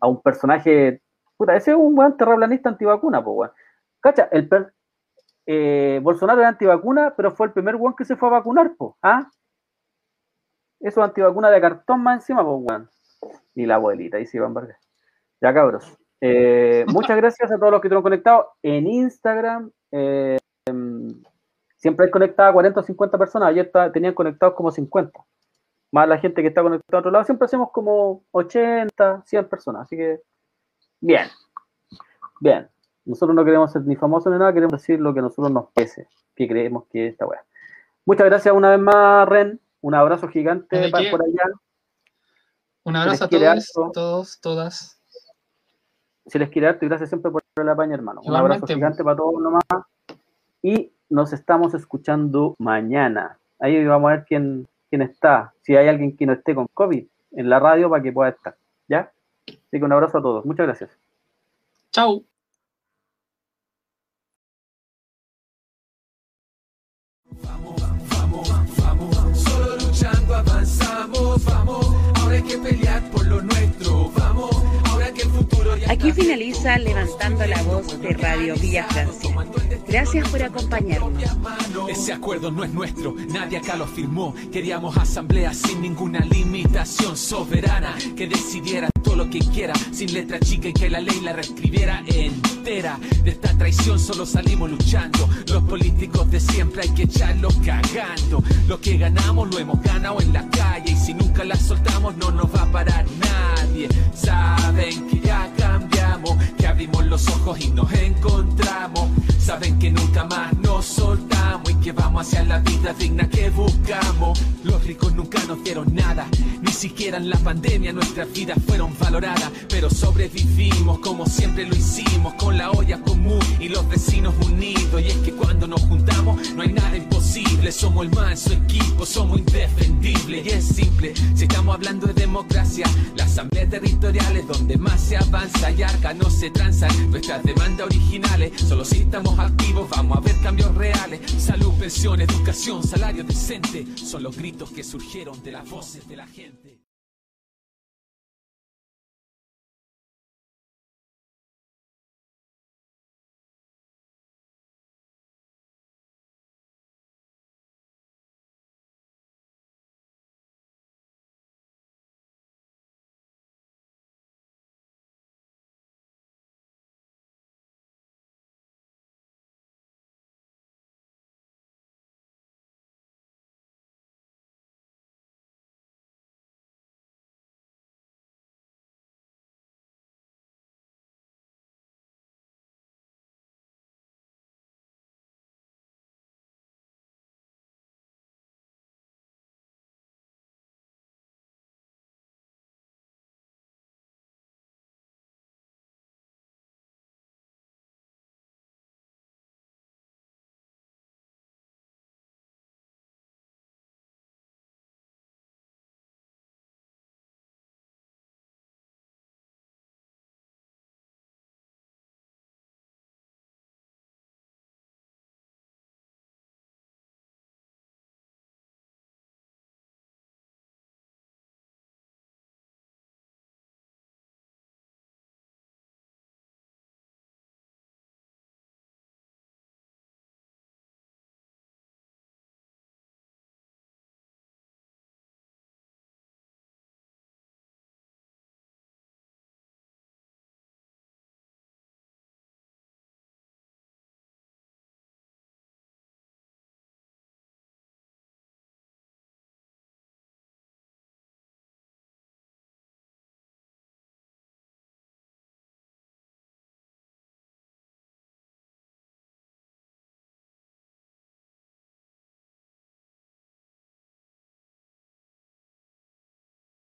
un personaje, puta, ese es un weón terraplanista antivacuna, pues, weón. Cacha, Bolsonaro era antivacuna, pero fue el primer weón que se fue a vacunar, pues, ¿ah? Eso es antivacuna de cartón más encima, pues, weón. Y la abuelita, ahí se iban Vargas. Ya, cabros. Muchas gracias a todos los que estuvieron conectados en Instagram. Siempre hay conectadas 40 o 50 personas. Ayer tenían conectados como 50. Más la gente que está conectada a otro lado. Siempre hacemos como 80, 100 personas. Así que, bien. Bien. Nosotros no queremos ser ni famosos ni nada. Queremos decir lo que a nosotros nos pese. Que creemos que esta weá. Muchas gracias una vez más, Ren. Un abrazo gigante por allá. Un abrazo a todos, todas. Si les quiere darte, gracias siempre por la apaña, hermano. Un abrazo gigante para todos nomás. Y nos estamos escuchando mañana. Ahí vamos a ver quién está. Si hay alguien que no esté con COVID en la radio para que pueda estar. ¿Ya? Así que un abrazo a todos. Muchas gracias. Chau. Vamos, vamos, vamos, vamos. Solo luchando avanzamos, vamos. Ahora hay que pelear por lo nuestro, vamos. Ahora que el futuro ya. Aquí finaliza Levantando la Voz de Radio Villa Francia. Gracias por acompañarnos. Ese acuerdo no es nuestro, nadie acá lo firmó. Queríamos asamblea sin ninguna limitación soberana que decidiera todo lo que quiera, sin letra chica y que la ley la reescribiera entera. De esta traición solo salimos luchando. Los políticos de siempre hay que echarlos cagando. Lo que ganamos lo hemos ganado en la calle y si nunca la soltamos no nos va a parar nadie. Saben que ya cambiamos, que abrimos los ojos y nos encontramos. Saben que nunca más nos soltamos y que vamos hacia la vida digna que buscamos. Los ricos nunca nos dieron nada, ni siquiera en la pandemia nuestras vidas fueron valoradas. Pero sobrevivimos como siempre lo hicimos, con la olla común y los vecinos unidos. Y es que cuando nos juntamos no hay nada imposible. Somos el manso equipo, somos indefendibles. Y es simple, si estamos hablando de democracia, la asamblea territorial es donde más se avanza y arca no se tranza. Nuestras demandas originales, solo si estamos activos, vamos a ver cambios reales. Salud, pensión, educación, salario decente, son los gritos que surgieron de las voces de la gente.